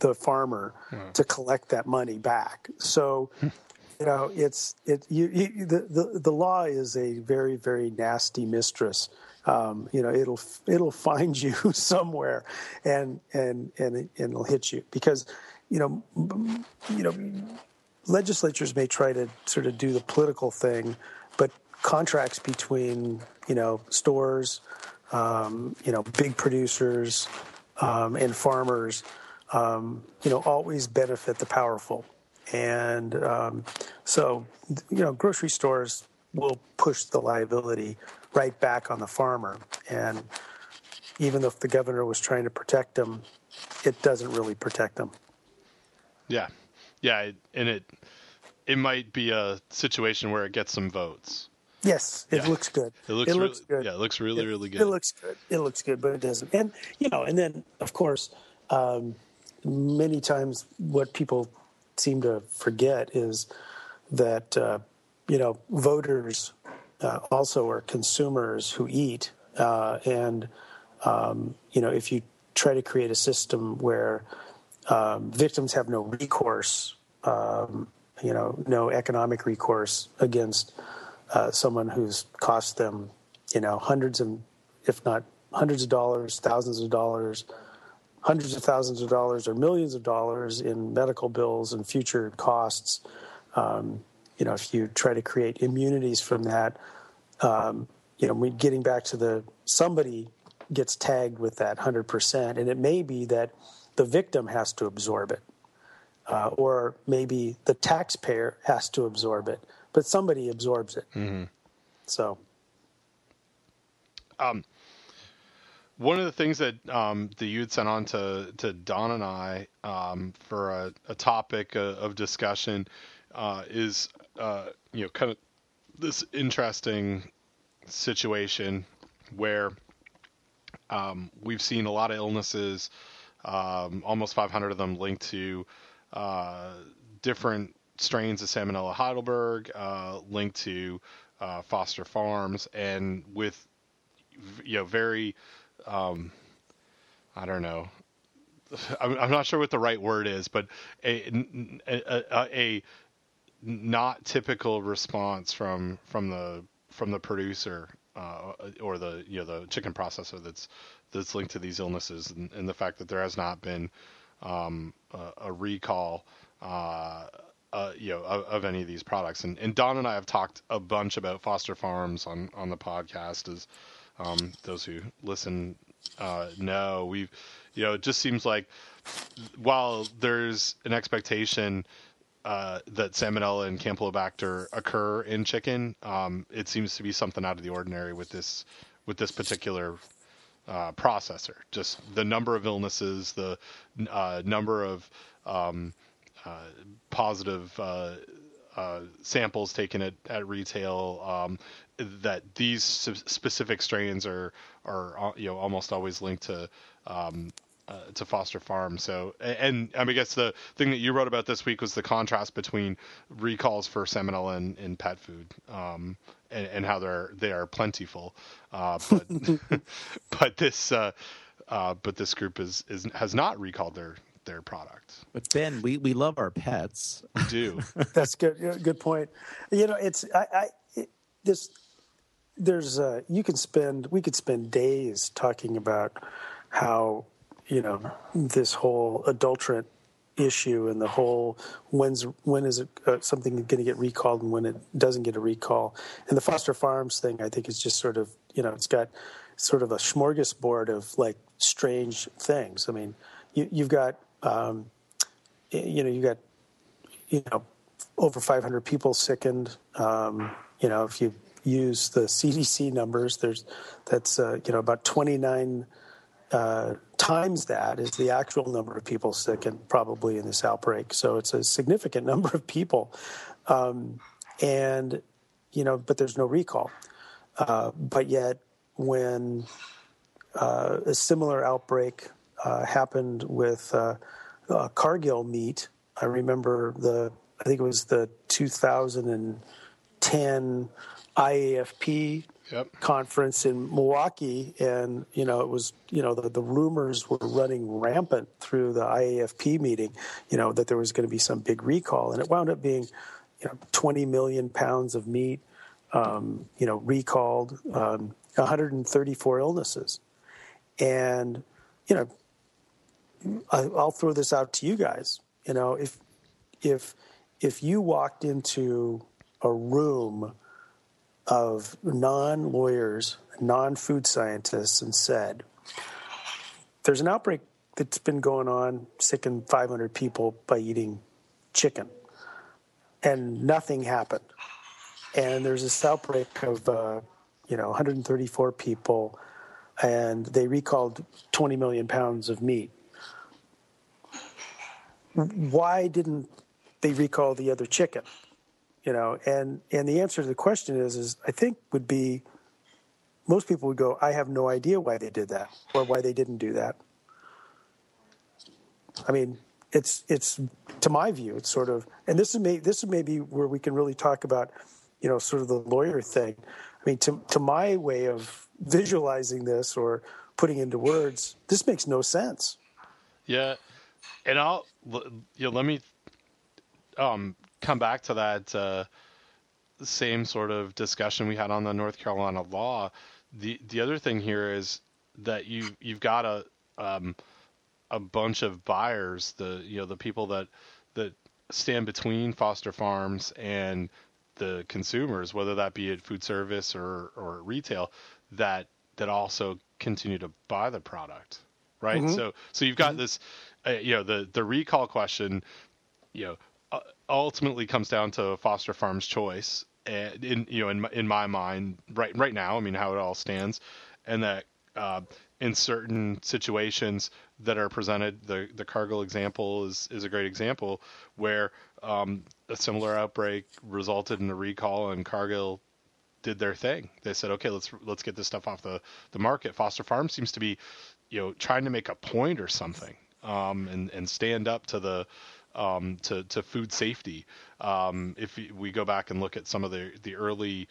the farmer to collect that money back. So... The law is a very, very nasty mistress. It'll find you somewhere, and it'll hit you because, legislatures may try to sort of do the political thing, but contracts between stores, big producers, and farmers, always benefit the powerful. And grocery stores will push the liability right back on the farmer. And even if the governor was trying to protect them, it doesn't really protect them. Yeah. Yeah. And it might be a situation where it gets some votes. Yes. It looks good. It looks good. Yeah. It looks really, really good. It looks good, but it doesn't. And, and then, of course, many times what people seem to forget is that voters also are consumers who eat, if you try to create a system where victims have no recourse, no economic recourse against someone who's cost them, hundreds of, if not hundreds of dollars, thousands of dollars, hundreds of thousands of dollars or millions of dollars in medical bills and future costs. If you try to create immunities from that, getting back to somebody gets tagged with that 100%, and it may be that the victim has to absorb it, or maybe the taxpayer has to absorb it, but somebody absorbs it. Mm-hmm. So, one of the things that you had sent on to Don and I for a topic of discussion is kind of this interesting situation where we've seen a lot of illnesses, almost 500 of them linked to different strains of Salmonella Heidelberg, linked to Foster Farms, and with very I'm not sure what the right word is, but a not typical response from the producer or the the chicken processor that's linked to these illnesses, and the fact that there has not been a recall of any of these products. And Don and I have talked a bunch about Foster Farms on the podcast. As those who listen know, we've it just seems like while there's an expectation that salmonella and campylobacter occur in chicken, it seems to be something out of the ordinary with this particular processor. Just the number of illnesses, the number of positive samples taken at retail, that these specific strains are almost always linked to Foster Farms. So, and I guess the thing that you wrote about this week was the contrast between recalls for salmonella in pet food, and how they are plentiful, but this group has not recalled their product. But Ben, we love our pets. We do. That's good. Good point. We could spend days talking about how, this whole adulterant issue and the whole when is it something going to get recalled and when it doesn't get a recall. And the Foster Farms thing, I think, is just sort of, it's got sort of a smorgasbord of like strange things. I mean, you've got you know, over 500 people sickened. You know, if you use the CDC numbers, that's about 29 times that is the actual number of people sickened probably in this outbreak. So it's a significant number of people. And, you know, but there's no recall. But yet when a similar outbreak happened with Cargill meat, I remember I think it was the 2010 IAFP conference in Milwaukee. And, you know, it was, you know, the rumors were running rampant through the IAFP meeting, you know, that there was going to be some big recall. And it wound up being, you know, 20 million pounds of meat, you know, recalled, 134 illnesses. And, you know, I'll throw this out to you guys. You know, if you walked into a room of non-lawyers, non-food scientists, and said, there's an outbreak that's been going on, sicking 500 people by eating chicken, and nothing happened. And there's this outbreak of, 134 people, and they recalled 20 million pounds of meat. Why didn't they recall the other chicken? You know, and the answer to the question is I think would be most people would go, I have no idea why they did that or why they didn't do that. I mean, it's to my view, it's sort of, and this may be where we can really talk about, you know, sort of the lawyer thing. I mean, to my way of visualizing this or putting into words, this makes no sense. Yeah. And let me come back to that same sort of discussion we had on the North Carolina law. The other thing here is that you've got a bunch of buyers, the people that stand between Foster Farms and the consumers, whether that be at food service or retail, that also continue to buy the product, right? Mm-hmm. So you've got this. You know, the recall question, you know, ultimately comes down to Foster Farms' choice, and in my mind, right now, I mean, how it all stands, and that in certain situations that are presented, the Cargill example is a great example where a similar outbreak resulted in a recall, and Cargill did their thing. They said, okay, let's get this stuff off the market. Foster Farms seems to be, you know, trying to make a point or something. And stand up to the to food safety. If we go back and look at some of the early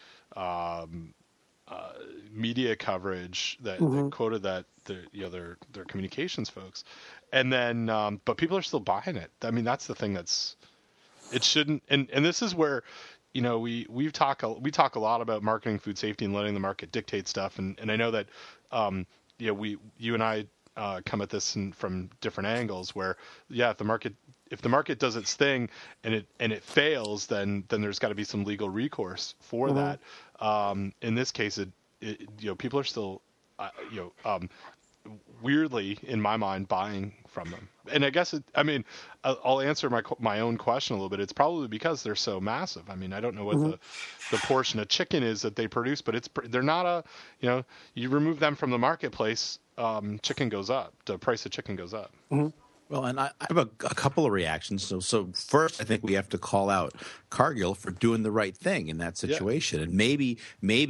media coverage that quoted that, their communications folks, and then but people are still buying it. I mean, that's the thing it shouldn't. And this is where, you know, we talk a lot about marketing food safety and letting the market dictate stuff. And I know that you and I. Come at this from different angles. Where, yeah, if the market does its thing and it fails, then there's got to be some legal recourse for that. In this case, people are still, weirdly in my mind, buying from them. And I guess I'll answer my own question a little bit. It's probably because they're so massive. I mean, I don't know what the portion of chicken is that they produce, but they're not you remove them from the marketplace. Chicken goes up. The price of chicken goes up. Mm-hmm. Well, and I have a couple of reactions. So first, I think we have to call out Cargill for doing the right thing in that situation. Yeah. And maybe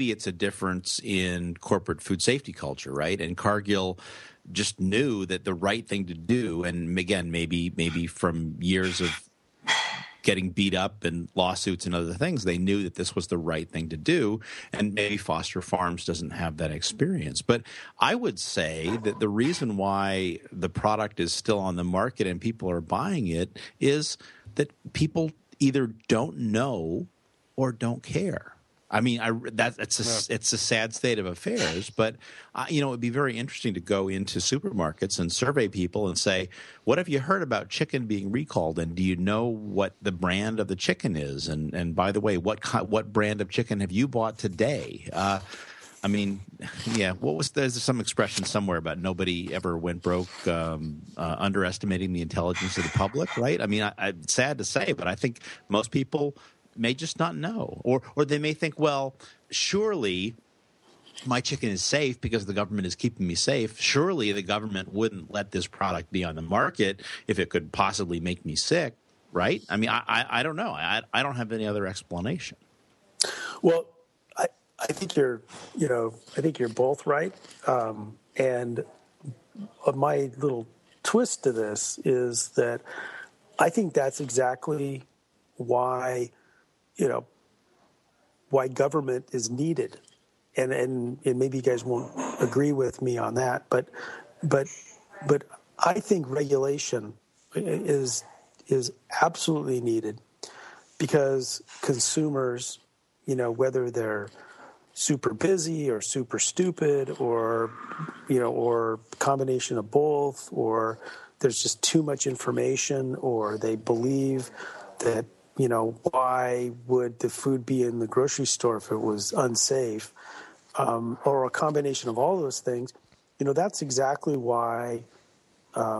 it's a difference in corporate food safety culture, right? And Cargill just knew that the right thing to do. And again, maybe from years of getting beat up and lawsuits and other things, they knew that this was the right thing to do, and maybe Foster Farms doesn't have that experience. But I would say that the reason why the product is still on the market and people are buying it is that people either don't know or don't care. I mean, it's a sad state of affairs, but, it would be very interesting to go into supermarkets and survey people and say, what have you heard about chicken being recalled, and do you know what the brand of the chicken is? And by the way, what brand of chicken have you bought today? I mean, yeah, what was – there's some expression somewhere about nobody ever went broke underestimating the intelligence of the public, right? I mean, it's sad to say, but I think most people may just not know, or they may think, well, surely – my chicken is safe because the government is keeping me safe. Surely the government wouldn't let this product be on the market if it could possibly make me sick, right? I mean, I don't know. I don't have any other explanation. Well, I think you're both right. And my little twist to this is that I think that's exactly why government is needed. And maybe you guys won't agree with me on that, but I think regulation is absolutely needed because consumers, whether they're super busy or super stupid or combination of both, or there's just too much information, or they believe that, why would the food be in the grocery store if it was unsafe? Or a combination of all those things, that's exactly why, I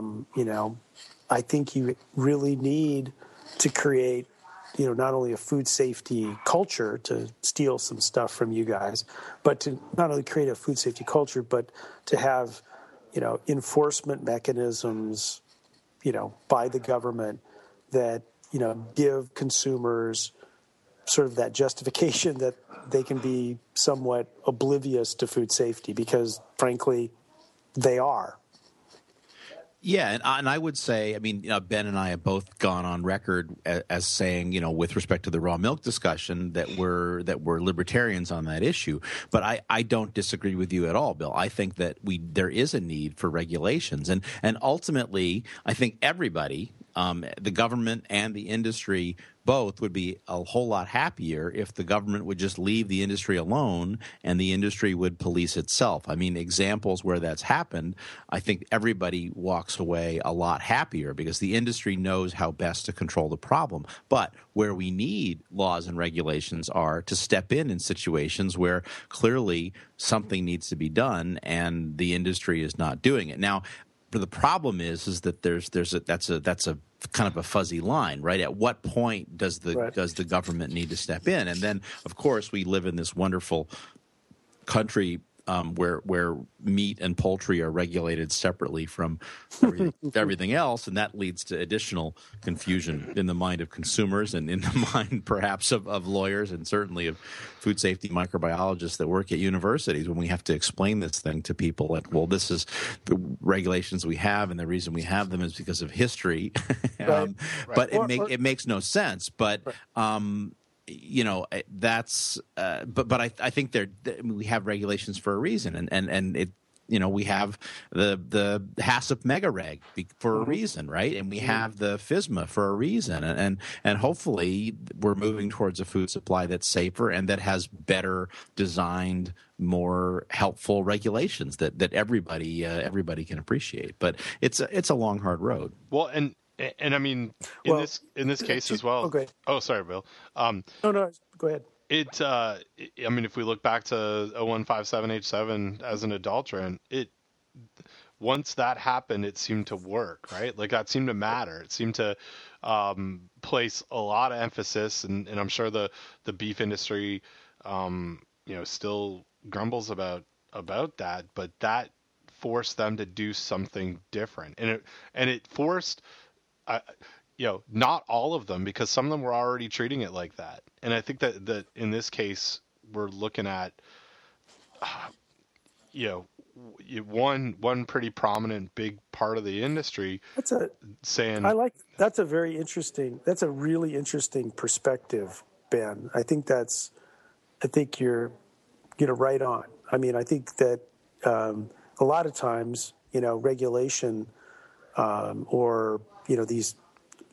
think you really need to create, not only a food safety culture, to steal some stuff from you guys, but to not only create a food safety culture, but to have, enforcement mechanisms, by the government that, give consumers sort of that justification that they can be somewhat oblivious to food safety because, frankly, they are. Yeah, and I would say, I mean, Ben and I have both gone on record as saying, with respect to the raw milk discussion, that we're libertarians on that issue. But I don't disagree with you at all, Bill. I think that there is a need for regulations, and ultimately, I think everybody, the government and the industry, both would be a whole lot happier if the government would just leave the industry alone and the industry would police itself. I mean, examples where that's happened, I think everybody walks away a lot happier because the industry knows how best to control the problem. But where we need laws and regulations are to step in situations where clearly something needs to be done and the industry is not doing it. Now, the problem is that that's a kind of a fuzzy line, right? At what point does the government need to step in? And then, of course, we live in this wonderful country where meat and poultry are regulated separately from everything else, and that leads to additional confusion in the mind of consumers and in the mind perhaps of lawyers and certainly of food safety microbiologists that work at universities when we have to explain this thing to people like, well, this is the regulations we have and the reason we have them is because of history. Right. But it makes no sense. But that's but I think we have regulations for a reason, and it, we have the HACCP mega reg for a reason, right? And we have the FSMA for a reason, and hopefully we're moving towards a food supply that's safer and that has better designed, more helpful regulations that everybody can appreciate. But it's a long, hard road. Well, and I mean, in this case as well. Okay. Oh, sorry, Bill. No, go ahead. I mean, if we look back to 0157H7 as an adulterant, once that happened, it seemed to work, right? Like that seemed to matter. It seemed to place a lot of emphasis, and I'm sure the beef industry, still grumbles about that, but that forced them to do something different, and it forced. Not all of them, because some of them were already treating it like that. And I think that in this case, we're looking at, one pretty prominent big part of the industry. That's a really interesting perspective, Ben. I think you're, right on. I mean, I think that a lot of times, regulation or, these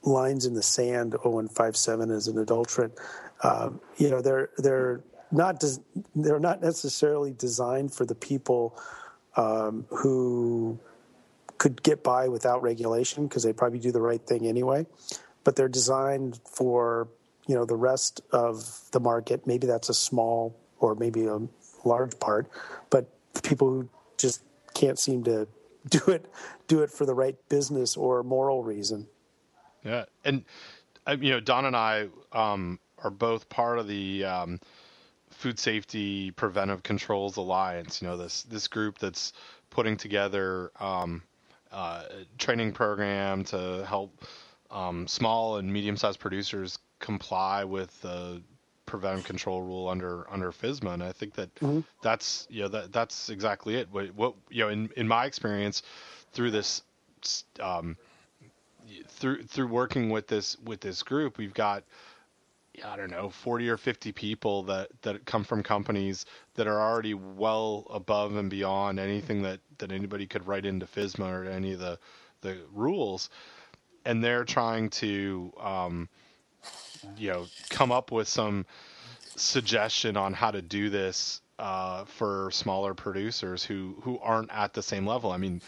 lines in the sand, 0157 as an adulterant, they're not necessarily designed for the people who could get by without regulation because they probably do the right thing anyway, but they're designed for the rest of the market. Maybe that's a small or maybe a large part, but people who just can't seem to do it for the right business or moral reason. Yeah. And, you know, Don and I are both part of the Food Safety Preventive Controls Alliance, you know, this group that's putting together a training program to help small and medium-sized producers comply with the preventive control rule under FSMA. And I think that that's, you know, that's exactly it. What you know, in my experience through this, through working with this group, we've got, I don't know, 40 or 50 people that come from companies that are already well above and beyond anything that anybody could write into FSMA or any of the rules. And they're trying to, you know, come up with some suggestion on how to do this for smaller producers who aren't at the same level. I mean,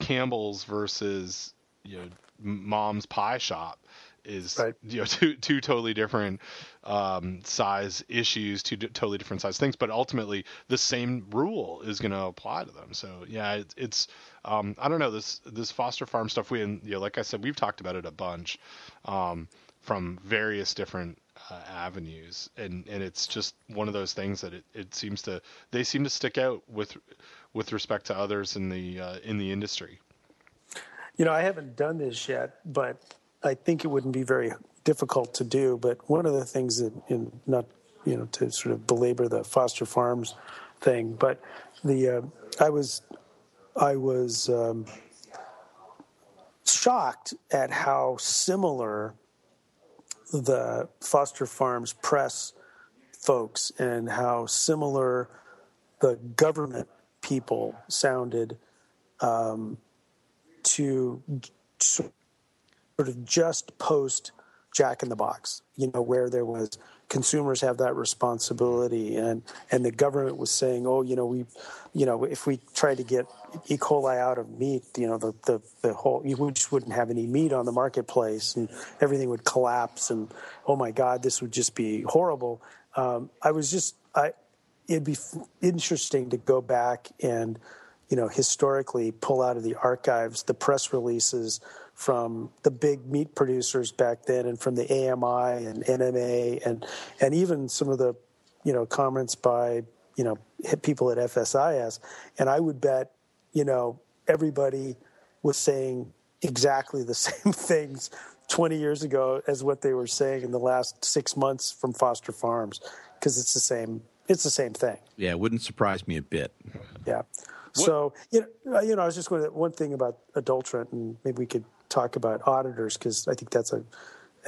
Campbell's versus, you know, Mom's Pie Shop is, right, you know, two totally different size issues, totally different size things, but ultimately the same rule is going to apply to them. So yeah, it's I don't know, this Foster Farm stuff, we, you know, like I said, we've talked about it a bunch from various different avenues, and it's just one of those things that it seems to, they seem to stick out with respect to others in the industry. You know, I haven't done this yet, but I think it wouldn't be very difficult to do. But one of the things that, not, you know, to sort of belabor the Foster Farms thing, but the I was shocked at how similar the Foster Farms press folks and how similar the government people sounded to sort of just post Jack in the Box, you know, where there was consumers have that responsibility, and the government was saying, oh, you know, we, you know, if we try to get E. coli out of meat, you know, the whole, we just wouldn't have any meat on the marketplace and everything would collapse, and oh my God, this would just be horrible. It'd be interesting to go back and, you know, historically pull out of the archives the press releases from the big meat producers back then, and from the AMI and NMA, and even some of the, you know, comments by, you know, people at FSIS. And I would bet, you know, everybody was saying exactly the same things 20 years ago as what they were saying in the last 6 months from Foster Farms, because it's the same thing. Yeah, it wouldn't surprise me a bit. Yeah. So, you know, I was just going to, one thing about adulterant, and maybe we could talk about auditors, because I think that's a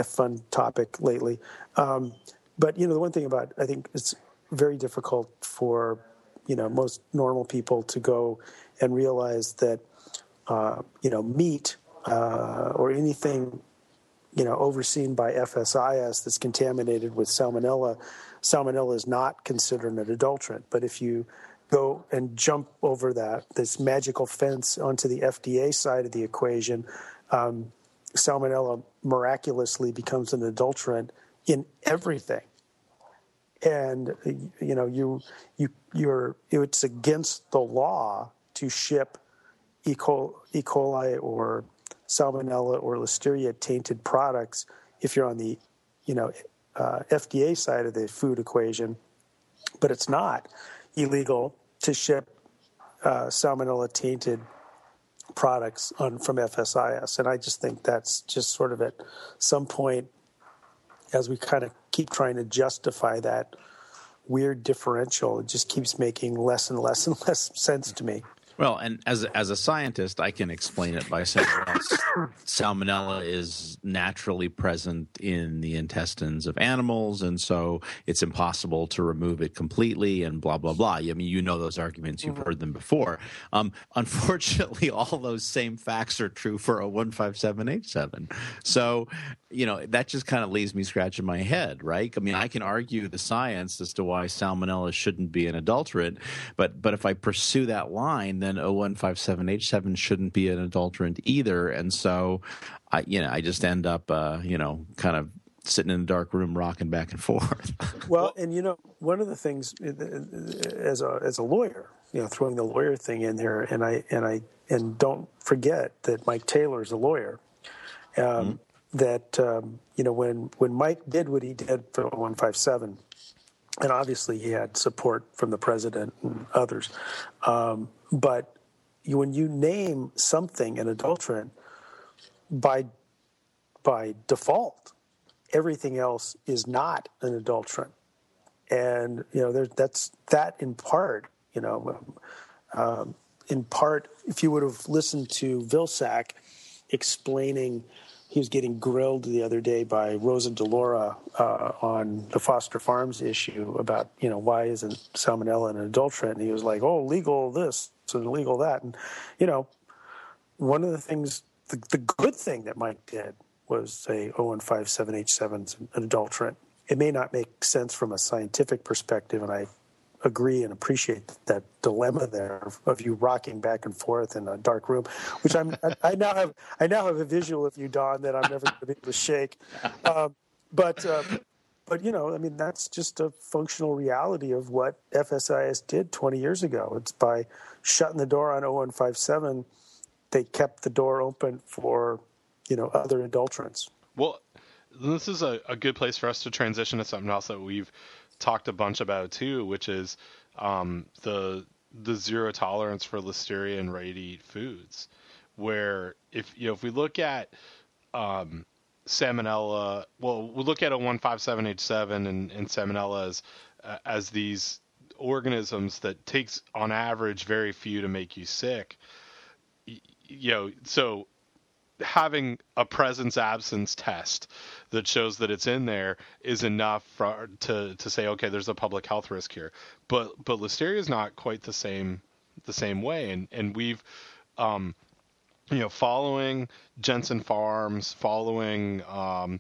fun topic lately. But, you know, the one thing about, I think it's very difficult for, you know, most normal people to go and realize that, you know, meat or anything, you know, overseen by FSIS that's contaminated with salmonella is not considered an adulterant. But if you go and jump over this magical fence onto the FDA side of the equation, salmonella miraculously becomes an adulterant in everything. And, you know, it's against the law to ship E. coli or salmonella or Listeria tainted products if you're on the, you know, FDA side of the food equation, but it's not illegal to ship salmonella-tainted products from FSIS. And I just think that's just sort of, at some point, as we kind of keep trying to justify that weird differential, it just keeps making less and less and less sense to me. Well, and as a scientist, I can explain it by saying salmonella is naturally present in the intestines of animals, and so it's impossible to remove it completely, and blah, blah, blah. I mean, you know those arguments. You've heard them before. Unfortunately, all those same facts are true for O157H7. So, you know, that just kind of leaves me scratching my head, right? I mean, I can argue the science as to why salmonella shouldn't be an adulterant, but if I pursue that line, then O157H7 shouldn't be an adulterant either. And so I just end up, you know, kind of sitting in a dark room rocking back and forth. Well, and you know, one of the things as a lawyer, you know, throwing the lawyer thing in there, and don't forget that Mike Taylor is a lawyer. That you know, when Mike did what he did for 157, and obviously he had support from the president and others, but when you name something an adulterant, by default, everything else is not an adulterant, and you know that's in part, you know, if you would have listened to Vilsack explaining. He was getting grilled the other day by Rosa DeLaura on the Foster Farms issue about, you know, why isn't salmonella an adulterant? And he was like, oh, legal this and legal that. And, you know, one of the things, the good thing that Mike did was say O157H7 is an adulterant. It may not make sense from a scientific perspective, and I agree and appreciate that dilemma there of you rocking back and forth in a dark room, which I now have a visual of you, Don, that I'm never going to be able to shake. But you know, I mean, that's just a functional reality of what FSIS did 20 years ago. It's by shutting the door on 0157, they kept the door open for, you know, other adulterants. Well, this is a good place for us to transition to something else that we've talked a bunch about too, which is the zero tolerance for Listeria and ready-to-eat foods, where if we look at salmonella, well, we'll look at O157H7 and salmonella as these organisms that takes on average very few to make you sick. You know, so having a presence absence test that shows that it's in there is enough to say, okay, there's a public health risk here, but Listeria is not quite the same way. And we've, you know, following Jensen Farms, following, I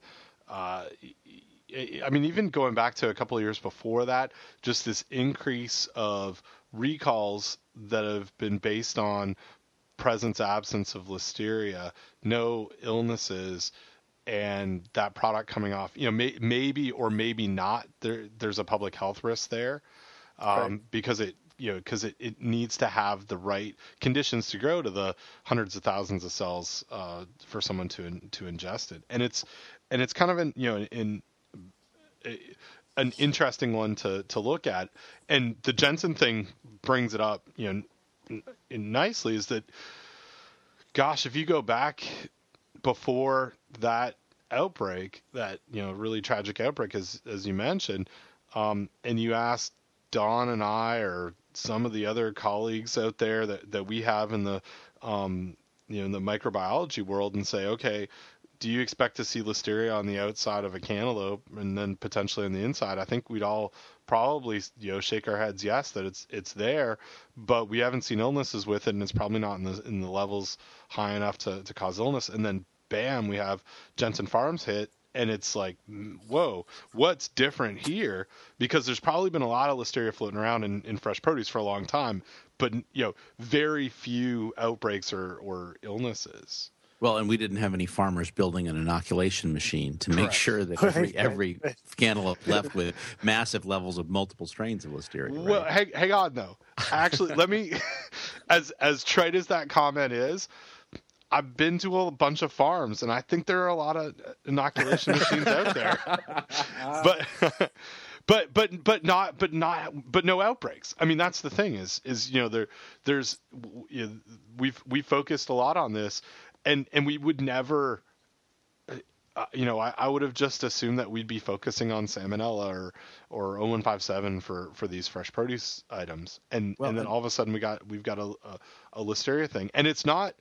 mean, even going back to a couple of years before that, just this increase of recalls that have been based on presence absence of Listeria, no illnesses, and that product coming off, you know, maybe or maybe not there's a public health risk there, right. Because it, you know, because it needs to have the right conditions to grow to the hundreds of thousands of cells for someone to ingest it, and it's kind of an interesting one to look at, and the Jensen thing brings it up, you know, nicely, is that, gosh, if you go back before that outbreak, that, you know, really tragic outbreak, as you mentioned, and you asked Don and I or some of the other colleagues out there that we have in the you know, in the microbiology world, and say, okay, do you expect to see Listeria on the outside of a cantaloupe and then potentially on the inside? I think we'd all probably, you know, shake our heads yes, that it's there, but we haven't seen illnesses with it, and it's probably not in the levels high enough to cause illness. And then, bam, we have Jensen Farms hit, and it's like, whoa, what's different here? Because there's probably been a lot of Listeria floating around in fresh produce for a long time, but, you know, very few outbreaks or illnesses. Well, and we didn't have any farmers building an inoculation machine to make sure that every cantaloupe left with massive levels of multiple strains of Listeria. Right? Well, hang on though. Actually, let me, as trite as that comment is, I've been to a bunch of farms, and I think there are a lot of inoculation machines out there, but no outbreaks. I mean, that's the thing is, you know, there's, you know, we focused a lot on this. And we would never, you know, I would have just assumed that we'd be focusing on salmonella or 0157 for these fresh produce items. And then all of a sudden we've got a Listeria thing. And it's not,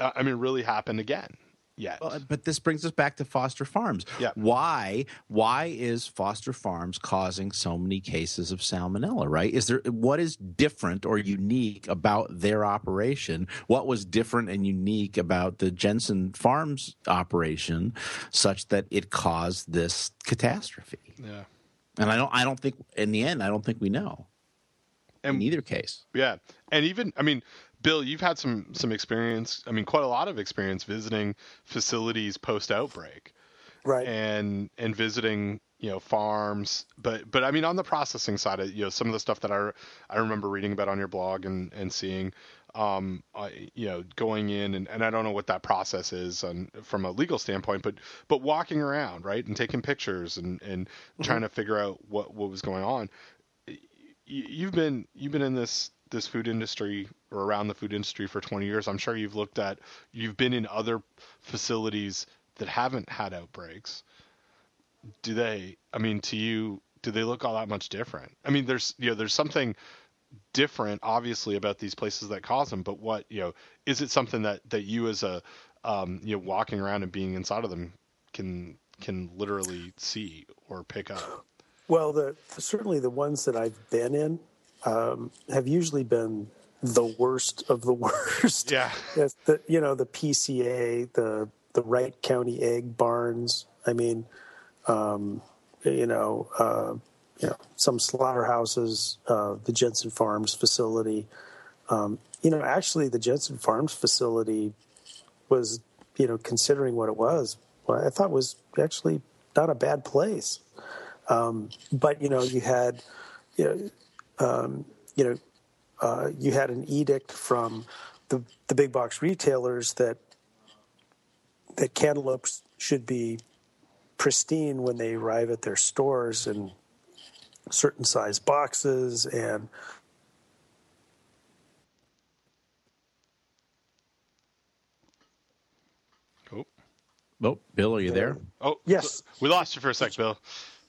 I mean, really happened again yet. Well, but this brings us back to Foster Farms. Yeah. Why is Foster Farms causing so many cases of salmonella, right? What is different or unique about their operation? What was different and unique about the Jensen Farms operation such that it caused this catastrophe? Yeah. And I don't think in the end, I don't think we know. And, in either case. Yeah. And even, I mean, Bill, you've had some experience, I mean, quite a lot of experience visiting facilities post-outbreak. right? And visiting, you know, farms, but I mean, on the processing side, you know, some of the stuff that I remember reading about on your blog and seeing, you know, going in and I don't know what that process is from a legal standpoint, but walking around, right, and taking pictures and mm-hmm. trying to figure out what was going on. You've been in this food industry or around the food industry for 20 years. I'm sure you've been in other facilities that haven't had outbreaks. Do they look all that much different? I mean, there's something different obviously about these places that cause them, but what, you know, is it something that you as a, you know, walking around and being inside of them can literally see or pick up? Well, certainly the ones that I've been in, have usually been the worst of the worst. Yeah. Yes, the PCA, the Wright County egg barns. I mean, some slaughterhouses, the Jensen Farms facility. Actually, the Jensen Farms facility was, considering what it was, what I thought was actually not a bad place. You had an edict from the big box retailers that cantaloupes should be pristine when they arrive at their stores in certain size boxes, and oh, Bill, are you there? Oh, yes, we lost you for a sec, Bill.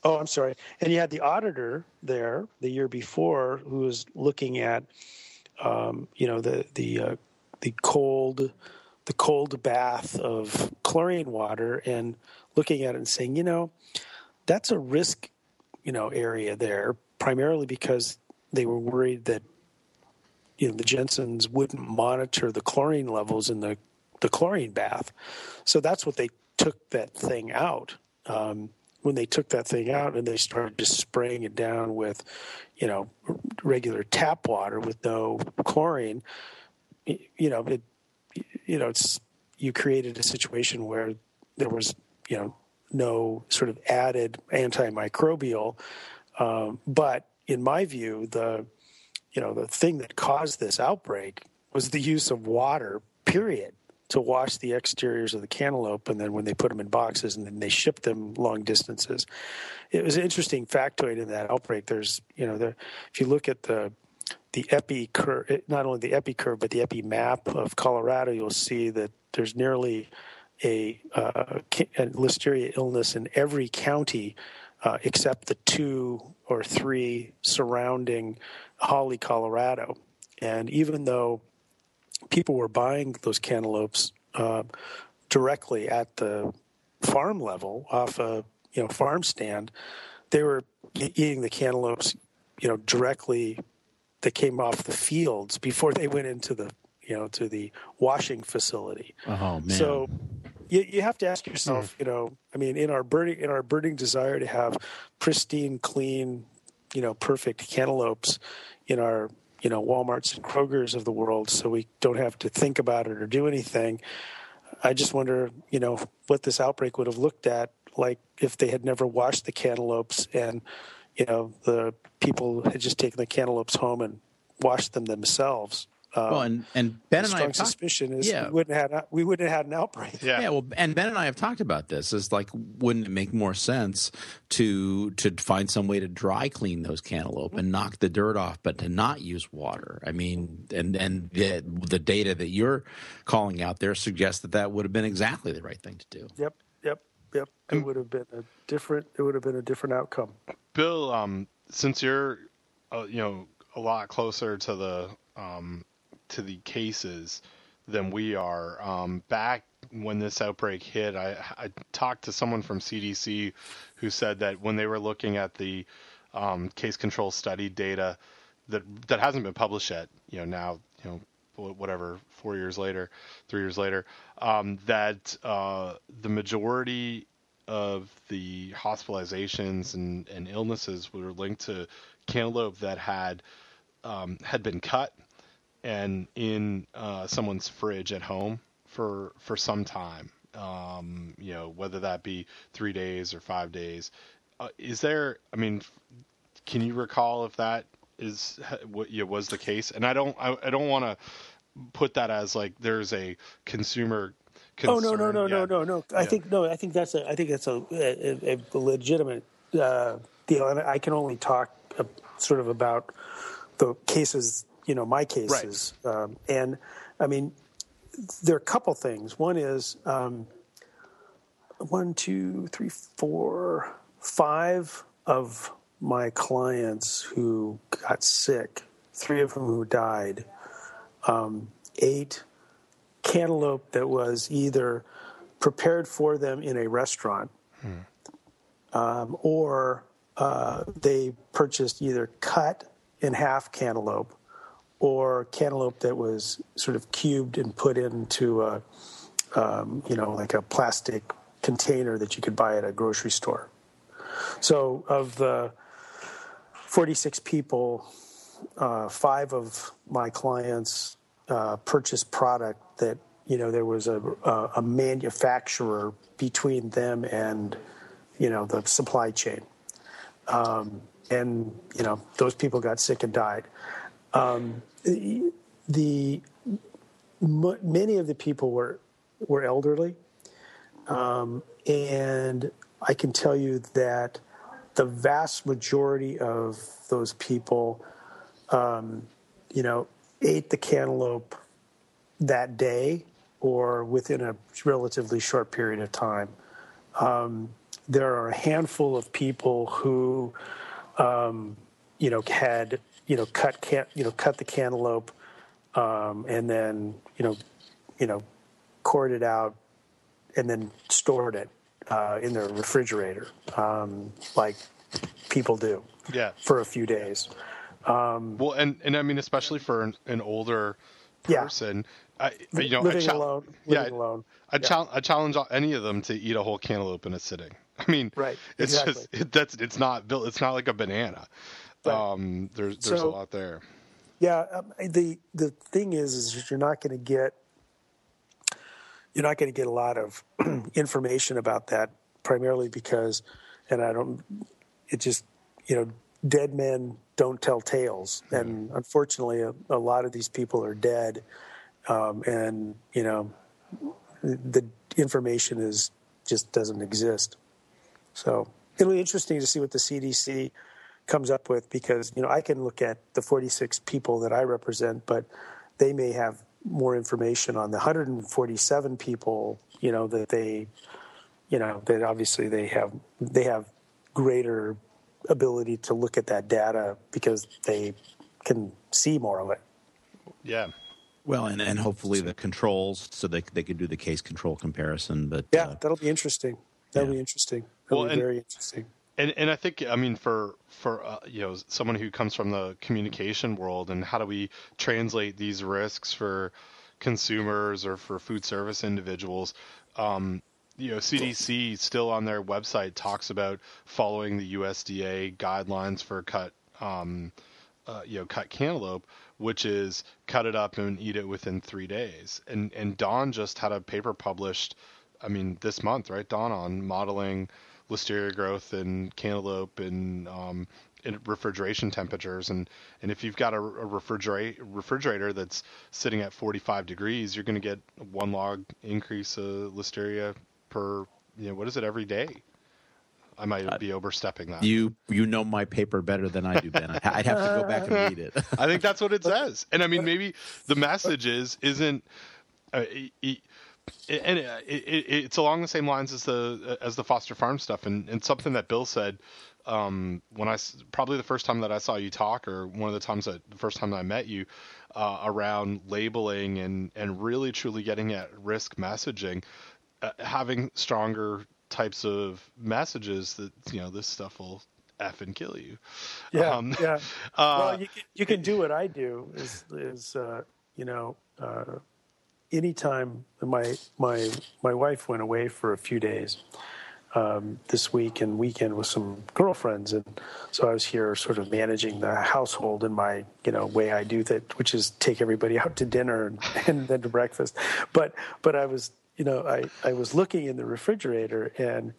Oh, I'm sorry. And you had the auditor there the year before who was looking at, the cold bath of chlorine water and looking at it and saying, that's a risk, area there, primarily because they were worried that, the Jensens wouldn't monitor the chlorine levels in the chlorine bath. So that's what they took that thing out. When they took that thing out and they started just spraying it down with, regular tap water with no chlorine, you created a situation where there was, no sort of added antimicrobial. But in my view, the thing that caused this outbreak was the use of water, period, to wash the exteriors of the cantaloupe, and then when they put them in boxes and then they shipped them long distances. It was an interesting factoid in that outbreak. There's, if you look at the epi curve, not only the epi curve, but the epi map of Colorado, you'll see that there's nearly a Listeria illness in every county except the 2 or 3 surrounding Holly, Colorado. And even though people were buying those cantaloupes directly at the farm level off a farm stand, they were eating the cantaloupes directly that came off the fields before they went into the to the washing facility. Oh man! So you have to ask yourself, in our burning desire to have pristine, clean, perfect cantaloupes in our Walmarts and Krogers of the world, so we don't have to think about it or do anything. I just wonder, what this outbreak would have looked at like if they had never washed the cantaloupes and, the people had just taken the cantaloupes home and washed them themselves. And Ben and I have suspicion is we wouldn't have had an outbreak. Yeah. Yeah, well, and Ben and I have talked about this. Is like, wouldn't it make more sense to find some way to dry clean those cantaloupe and knock the dirt off, but to not use water? I mean, and the data that you're calling out there suggests that would have been exactly the right thing to do. Yep. It would have been a different outcome. Bill, since you're a lot closer to the cases than we are. Back when this outbreak hit, I talked to someone from CDC who said that when they were looking at the case control study data that hasn't been published yet, now, 4 years later, 3 years later, that the majority of the hospitalizations and illnesses were linked to cantaloupe that had been cut and in someone's fridge at home for some time, whether that be 3 days or 5 days. Can you recall if that is what was the case? And I don't want to put that as like there's a consumer concern. Oh no. Yeah. I think that's a legitimate deal, and I can only talk sort of about the cases, my cases, right. There are a couple things. One is 5 of my clients who got sick, 3 of whom who died, ate cantaloupe that was either prepared for them in a restaurant or they purchased either cut in half cantaloupe or cantaloupe that was sort of cubed and put into a, like a plastic container that you could buy at a grocery store. So of the 46 people, 5 of my clients purchased product that, there was a manufacturer between them and, the supply chain. Those people got sick and died. Many of the people were elderly, and I can tell you that the vast majority of those people, ate the cantaloupe that day or within a relatively short period of time. There are a handful of people who, had, cut the cantaloupe, and then, cored it out and then stored it in their refrigerator, like people do, for a few days. Especially for an older person, living alone. I challenge any of them to eat a whole cantaloupe in a sitting. Right. It's exactly. It's not like a banana. Right. There's a lot there. Yeah. The thing is you're not going to get a lot of information about that, primarily because, dead men don't tell tales. And unfortunately, a lot of these people are dead. The information just doesn't exist. So it'll be interesting to see what the CDC comes up with, because, I can look at the 46 people that I represent, but they may have more information on the 147 people, that they, that obviously they have greater ability to look at that data because they can see more of it. Yeah. Well, and hopefully the controls, so they could do the case control comparison. But that'll be interesting. That'll be interesting. Very interesting. And I think, for someone who comes from the communication world, and how do we translate these risks for consumers or for food service individuals? CDC still on their website talks about following the USDA guidelines for cut cantaloupe, which is cut it up and eat it within 3 days. And Don just had a paper published, this month, right, Don, on modeling Listeria growth in cantaloupe and refrigeration temperatures. And if you've got a refrigerator that's sitting at 45 degrees, you're going to get 1 log increase of Listeria per, every day. I might be overstepping that. You know my paper better than I do, Ben. I'd have to go back and read it. I think that's what it says. And maybe the message isn't. It's along the same lines as the Foster Farms stuff, and something that Bill said probably the first time that I saw you talk, or the first time that I met you, around labeling and really truly getting at risk messaging, having stronger types of messages that this stuff will F and kill you. You can do what I do is anytime my wife went away for a few days this week and weekend with some girlfriends, and so I was here sort of managing the household in my way I do that, which is take everybody out to dinner and then to breakfast. But I was you know, I was looking in the refrigerator, and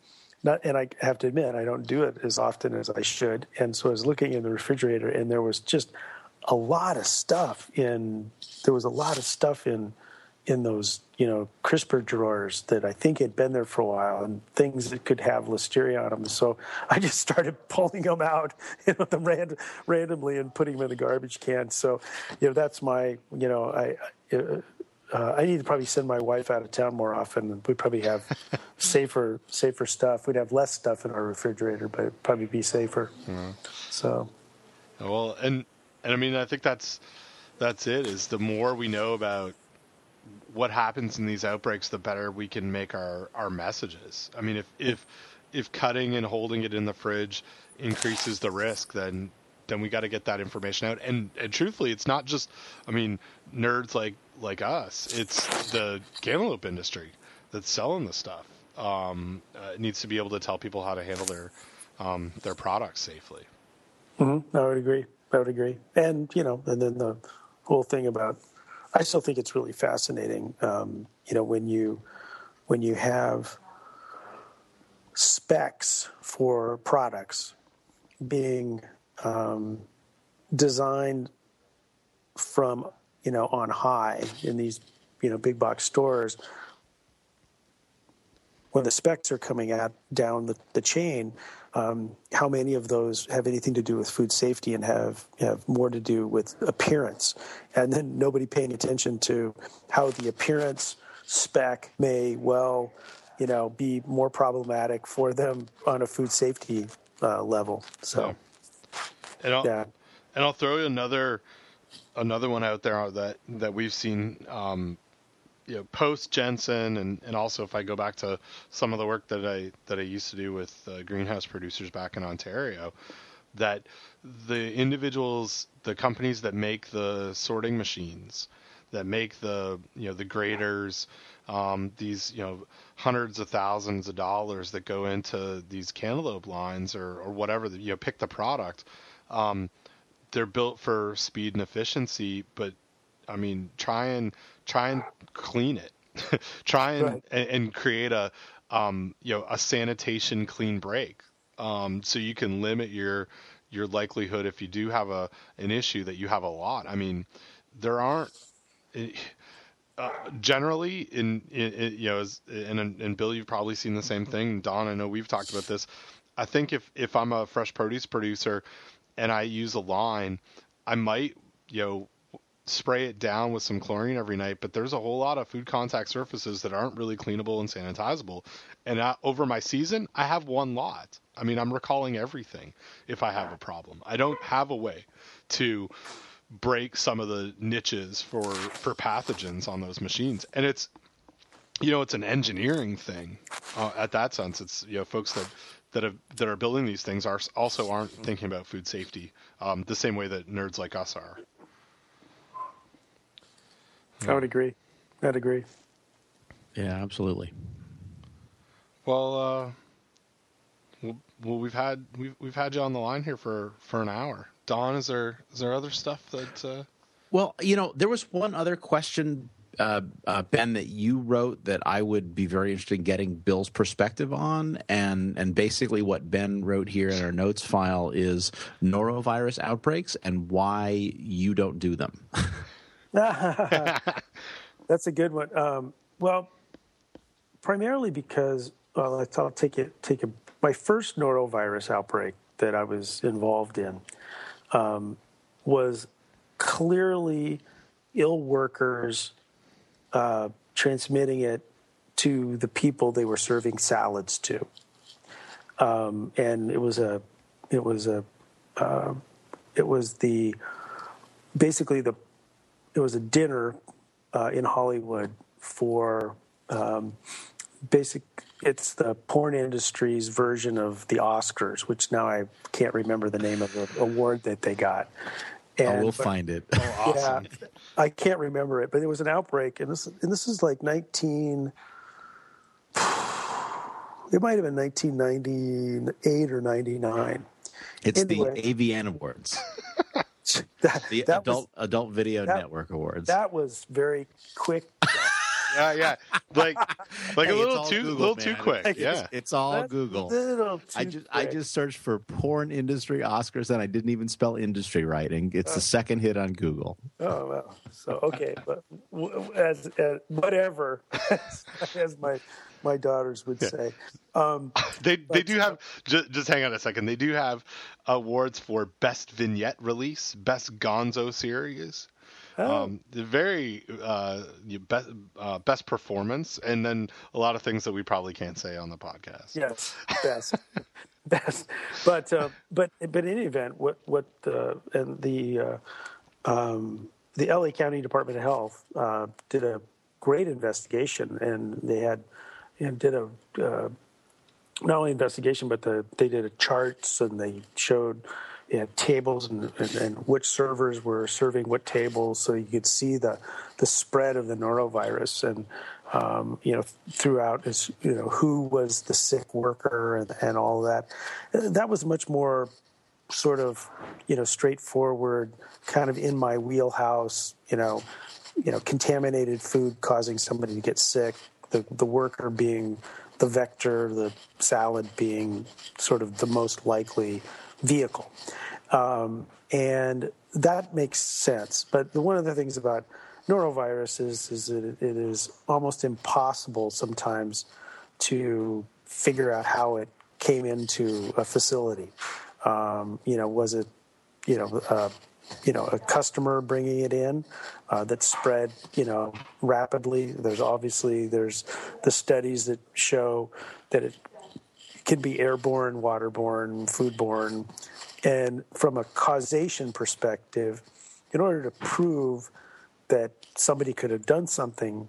I have to admit, I don't do it as often as I should. And so I was looking in the refrigerator, and there was just a lot of stuff in those, you know, crisper drawers that I think had been there for a while, and things that could have Listeria on them. So I just started pulling them out, you know, them randomly and putting them in the garbage can. So, you know, that's my, you know, I need to probably send my wife out of town more often. We'd probably have safer stuff. We'd have less stuff in our refrigerator, but it'd probably be safer. Mm-hmm. So, well, and I mean, I think that's it. Is the more we know about what happens in these outbreaks, the better we can make our messages. I mean, if cutting and holding it in the fridge increases the risk, then we got to get that information out. And truthfully, it's not just, I mean, nerds like us, it's the cantaloupe industry that's selling the stuff. Needs to be able to tell people how to handle their products safely. Mm-hmm. I would agree. And, you know, and then the whole thing about, I still think it's really fascinating, you know, when you have specs for products being designed from, you know, on high in these, you know, big box stores. When the specs are coming out down the chain, how many of those have anything to do with food safety and have more to do with appearance? And then nobody paying attention to how the appearance spec may well, you know, be more problematic for them on a food safety level. So, and I'll throw you another one out there that we've seen. You know, post Jensen, and also if I go back to some of the work that I used to do with greenhouse producers back in Ontario, that the individuals, the companies that make the sorting machines, that make the, you know, the graders, these, you know, hundreds of thousands of dollars that go into these cantaloupe lines or whatever, you know, pick the product. They're built for speed and efficiency, but I mean, try and clean it, and create a, you know, a sanitation clean break. So you can limit your likelihood if you do have an issue that you have a lot. I mean, there aren't generally in you know, and Bill, you've probably seen the same thing. Don, I know we've talked about this. I think if I'm a fresh produce producer and I use a line, I might, you know, spray it down with some chlorine every night, but there's a whole lot of food contact surfaces that aren't really cleanable and sanitizable. And over my season, I have one lot. I mean, I'm recalling everything if I have a problem. I don't have a way to break some of the niches for pathogens on those machines. And it's, you know, it's an engineering thing at that sense. It's, you know, folks that are building these things aren't thinking about food safety the same way that nerds like us are. I'd agree. Yeah, absolutely. Well, we've had you on the line here for an hour. Don, is there other stuff that? Well, you know, there was one other question, Ben, that you wrote that I would be very interested in getting Bill's perspective on, and basically what Ben wrote here in our notes file is norovirus outbreaks and why you don't do them. That's a good one. Well, primarily because I'll take my first norovirus outbreak that I was involved in was clearly ill workers transmitting it to the people they were serving salads to, and it was a dinner in Hollywood for it's the porn industry's version of the Oscars, which now I can't remember the name of the award that they got. And, we'll find it. Oh, awesome. Yeah, I can't remember it, but there was an outbreak, and this is like it might have been 1998 or 99. It's anyway, the AVN Awards. The Adult Video Network Awards. That was very quick. Yeah. Like hey, a little too quick. Like, yeah, it's all that's Google. I just searched for porn industry Oscars, and I didn't even spell industry right, and it's the second hit on Google. Oh well. So okay, but as whatever, as my daughters would say. They do have just hang on a second. They do have awards for best vignette release, best Gonzo series. Best performance, and then a lot of things that we probably can't say on the podcast. Yes, best. But in any event, the LA County Department of Health did a great investigation, and they had not only investigation, but they did a charts, and they showed. Yeah, tables and which servers were serving what tables, so you could see the spread of the norovirus and throughout is who was the sick worker and all that. That was much more sort of straightforward, kind of in my wheelhouse. Contaminated food causing somebody to get sick, the worker being the vector, the salad being sort of the most likely vehicle, and that makes sense. But one of the things about norovirus is that it is almost impossible sometimes to figure out how it came into a facility. Was it a customer bringing it in that spread rapidly? There's the studies that show that it can be airborne, waterborne, foodborne. And from a causation perspective, in order to prove that somebody could have done something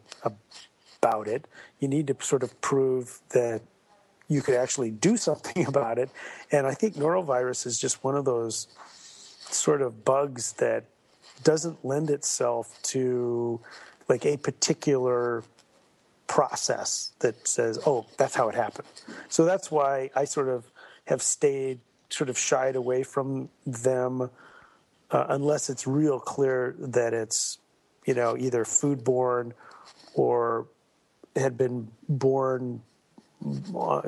about it, you need to sort of prove that you could actually do something about it. And I think norovirus is just one of those sort of bugs that doesn't lend itself to like a particular process that says, oh, that's how it happened. So that's why I sort of have shied away from them unless it's real clear that it's, either foodborne or had been born, by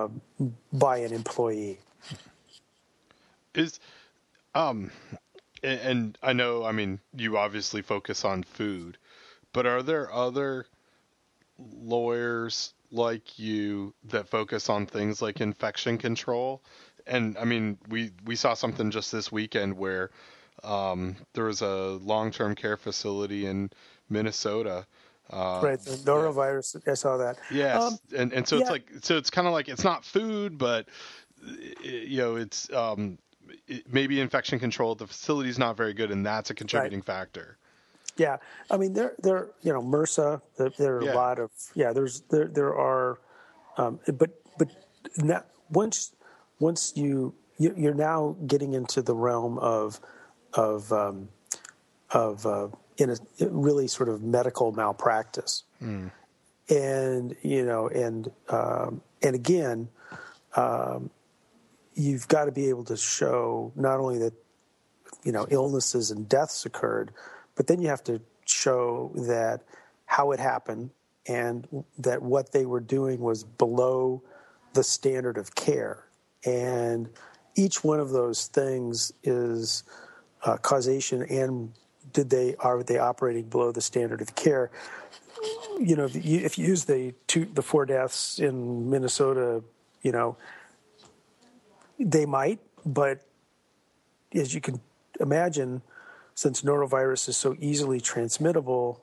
an employee. And I know, you obviously focus on food, but are there other lawyers like you that focus on things like infection control? And we saw something just this weekend where there was a long-term care facility in Minnesota. Right, the norovirus. Yeah. I saw that. Yes, and so it's like, so it's kind of like it's not food, but it's maybe infection control at the facility is not very good, and that's a contributing factor. Yeah, there MRSA. There are a lot of but once you're now getting into the realm of in a really sort of medical malpractice, and again, you've got to be able to show not only that illnesses and deaths occurred. But then you have to show that how it happened and that what they were doing was below the standard of care. And each one of those things is causation. And are they operating below the standard of care? If you use the four deaths in Minnesota, they might. But as you can imagine, since norovirus is so easily transmittable,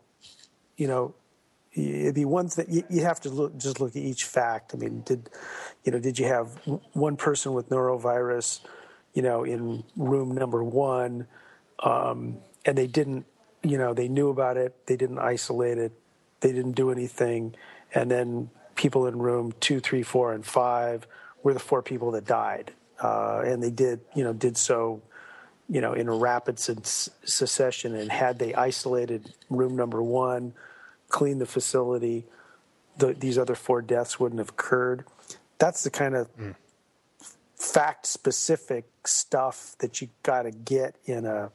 it'd be one thing. You have to look at each fact. Did you have one person with norovirus, in room number one, and they didn't, they knew about it, they didn't isolate it, they didn't do anything, and then people in room 2, 3, 4, and 5 were the 4 people that died, and they did so. In a rapid succession, and had they isolated room number 1, cleaned the facility, these other 4 deaths wouldn't have occurred. That's the kind of fact-specific stuff that you got to get in a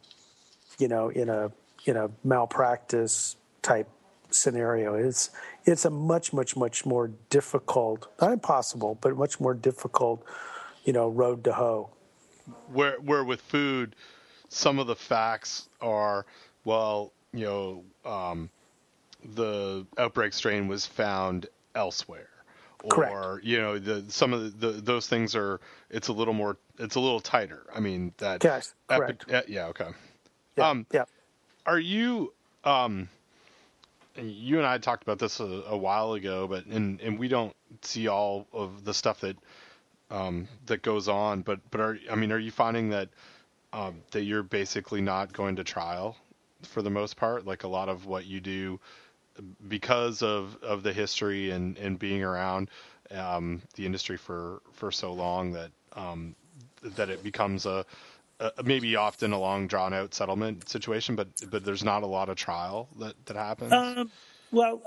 malpractice type scenario. It's a much more difficult, not impossible, but much more difficult, you know, road to hoe. Where with food, some of the facts are, well, you know, the outbreak strain was found elsewhere. Correct. Or, you know, some of those things are, it's a little tighter. I mean, that. Yes, correct. Yeah, okay. Yeah, yeah. Are you, you and I talked about this a while ago, but, and we don't see all of the stuff that, that goes on, but are you finding that, that you're basically not going to trial for the most part? Like a lot of what you do, because of the history and being around the industry for so long that that it becomes a maybe often a long drawn out settlement situation, but there's not a lot of trial that happens. Well,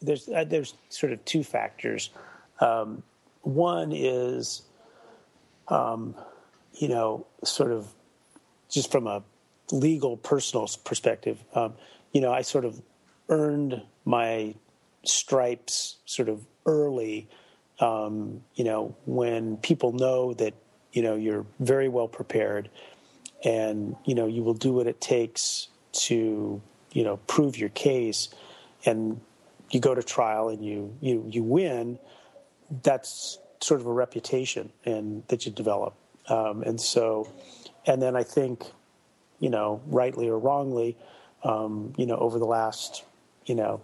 there's sort of two factors. One is you know, sort of just from a legal personal perspective. You know, I sort of earned my stripes sort of early, you know, when people know that, you know, you're very well prepared and, you know, you will do what it takes to, you know, prove your case, and you go to trial and you win. That's sort of a reputation and that you develop. And then I think, you know, rightly or wrongly, you know, over the last, you know,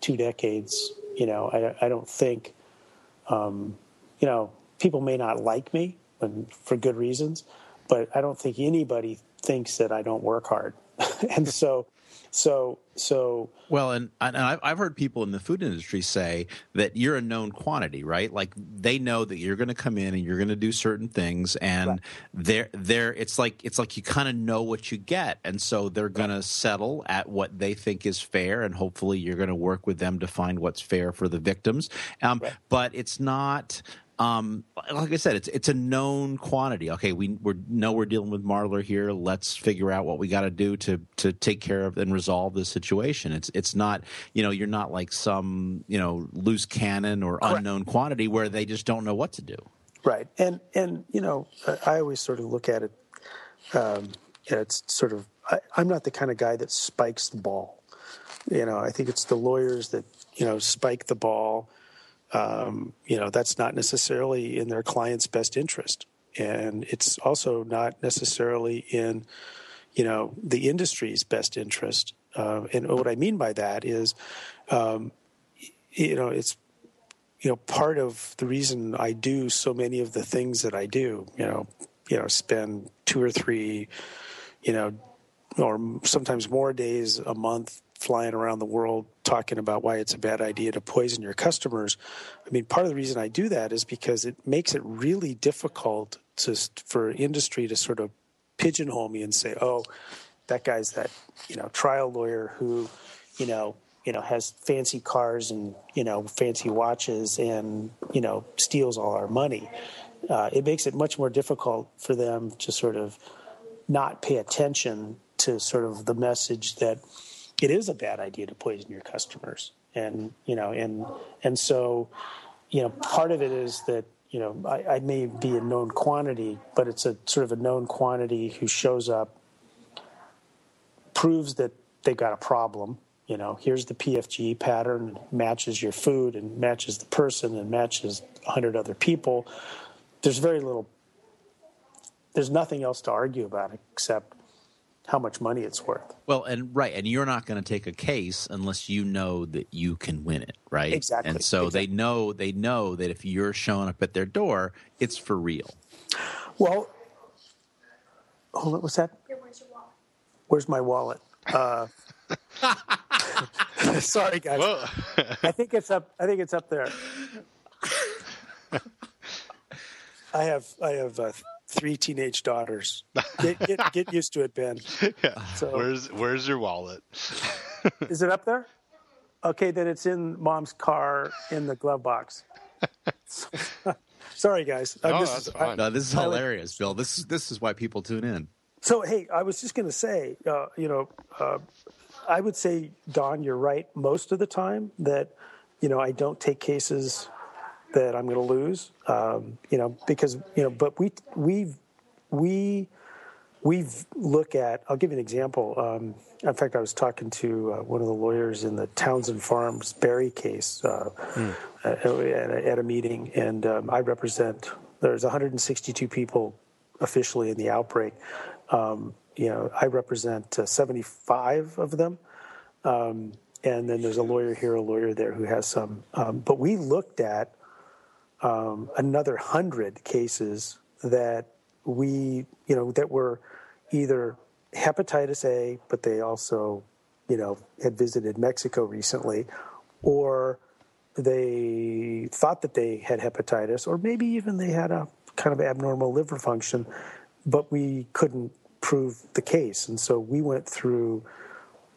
two decades, you know, I don't think, you know, people may not like me, and for good reasons, but I don't think anybody thinks that I don't work hard. And so. Well, and I've heard people in the food industry say that you're a known quantity, right? Like they know that you're going to come in and you're going to do certain things, and right. It's like you kind of know what you get, and so they're going to settle at what they think is fair, and hopefully you're going to work with them to find what's fair for the victims. Right. But it's not. Like I said, it's a known quantity. Okay, we're dealing with Marler here. Let's figure out what we got to do to take care of and resolve this situation. It's not, you know, you're not like some, you know, loose cannon or unknown quantity where they just don't know what to do. Right, and you know, I always sort of look at it. It's sort of I'm not the kind of guy that spikes the ball. You know, I think it's the lawyers that, you know, spike the ball. You know, that's not necessarily in their client's best interest. And it's also not necessarily in, you know, the industry's best interest. And what I mean by that is, you know, it's, you know, part of the reason I do so many of the things that I do, you know, spend 2 or 3, you know, or sometimes more days a month flying around the world talking about why it's a bad idea to poison your customers. I mean, part of the reason I do that is because it makes it really difficult for industry to sort of pigeonhole me and say, oh, that guy's that, you know, trial lawyer who, you know, has fancy cars and, you know, fancy watches and, you know, steals all our money. It makes it much more difficult for them to sort of not pay attention to sort of the message that it is a bad idea to poison your customers. And, you know, and so, you know, part of it is that, you know, I may be a known quantity, but it's a sort of a known quantity who shows up, proves that they've got a problem. You know, here's the PFG pattern, matches your food and matches the person and matches 100 other people. There's nothing else to argue about except how much money it's worth. Well, and you're not going to take a case unless you know that you can win it, right? Exactly. And so exactly. They know that if you're showing up at their door, it's for real. Well, hold on, what's that? Yeah, where's your wallet? Where's my wallet? Sorry, guys. Whoa. I think it's up there. I have. 3 teenage daughters. Get used to it, Ben. Yeah. So, where's your wallet? Is it up there? Okay, then it's in Mom's car in the glove box. Sorry, guys. That's fine. No, this is hilarious, Bill. This is why people tune in. So, hey, I was just going to say, you know, I would say, Don, you're right most of the time that, you know, I don't take cases that I'm going to lose, you know, because, you know, but we look at, I'll give you an example. In fact, I was talking to one of the lawyers in the Townsend Farms Berry case at a meeting, and I represent, there's 162 people officially in the outbreak. You know, I represent 75 of them. And then there's a lawyer here, a lawyer there who has some. But we looked at another 100 cases that we, you know, that were either hepatitis A, but they also, you know, had visited Mexico recently, or they thought that they had hepatitis, or maybe even they had a kind of abnormal liver function, but we couldn't prove the case. And so we went through,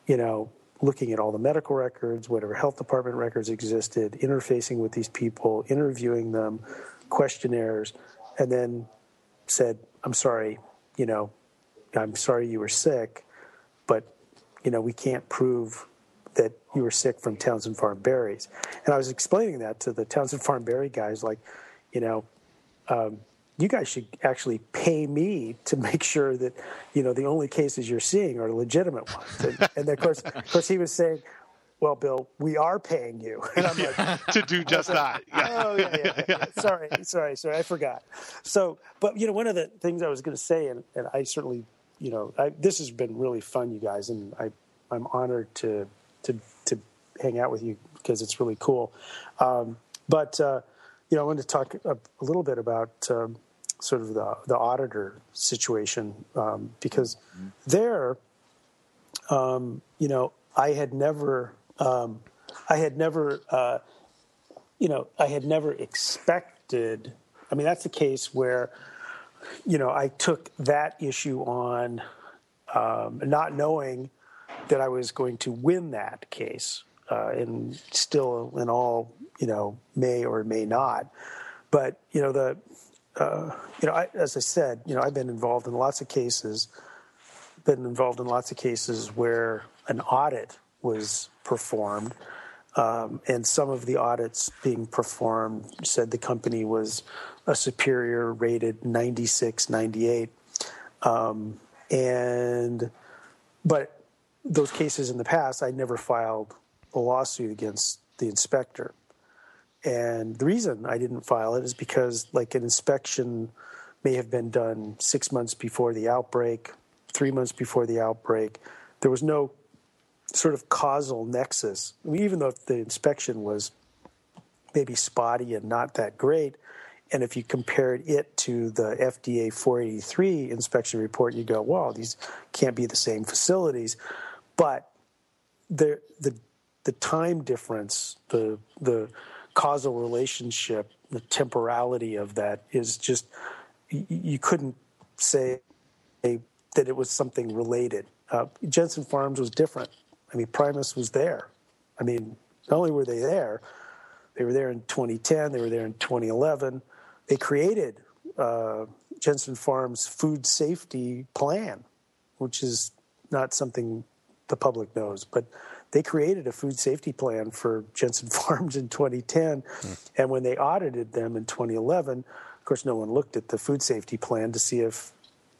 you know, looking at all the medical records, whatever health department records existed, interfacing with these people, interviewing them, questionnaires, and then said, I'm sorry, you know, I'm sorry you were sick, but, you know, we can't prove that you were sick from Townsend Farm berries. And I was explaining that to the Townsend Farm berry guys, like, you know, you guys should actually pay me to make sure that, you know, the only cases you're seeing are legitimate ones. And of course, he was saying, well, Bill, we are paying you. And I'm like, to do just that. Yeah. Oh, yeah. Sorry. I forgot. So, but, you know, one of the things I was going to say, and I certainly, you know, this has been really fun, you guys, and I'm honored to hang out with you because it's really cool. You know, I wanted to talk a little bit about sort of the auditor situation because there, you know, I had never expected. I mean, that's the case where, you know, I took that issue on, not knowing that I was going to win that case, and still in all, you know, may or may not. But, you know, as I said, you know, I've been involved in lots of cases, where an audit was performed, and some of the audits being performed said the company was a superior rated 96, 98. But those cases in the past, I never filed a lawsuit against the inspector. And the reason I didn't file it is because, like, an inspection may have been done 6 months before the outbreak, 3 months before the outbreak. There was no sort of causal nexus. I mean, even though the inspection was maybe spotty and not that great, and if you compared it to the FDA 483 inspection report, you go, wow, these can't be the same facilities. But the time difference, the causal relationship, the temporality of that is just, you couldn't say that it was something related. Jensen Farms was different. I mean, Primus was there. I mean, not only were they were there in 2010, they were there in 2011. They created Jensen Farms' food safety plan, which is not something the public knows, but they created a food safety plan for Jensen Farms in 2010. And when they audited them in 2011, of course, no one looked at the food safety plan to see if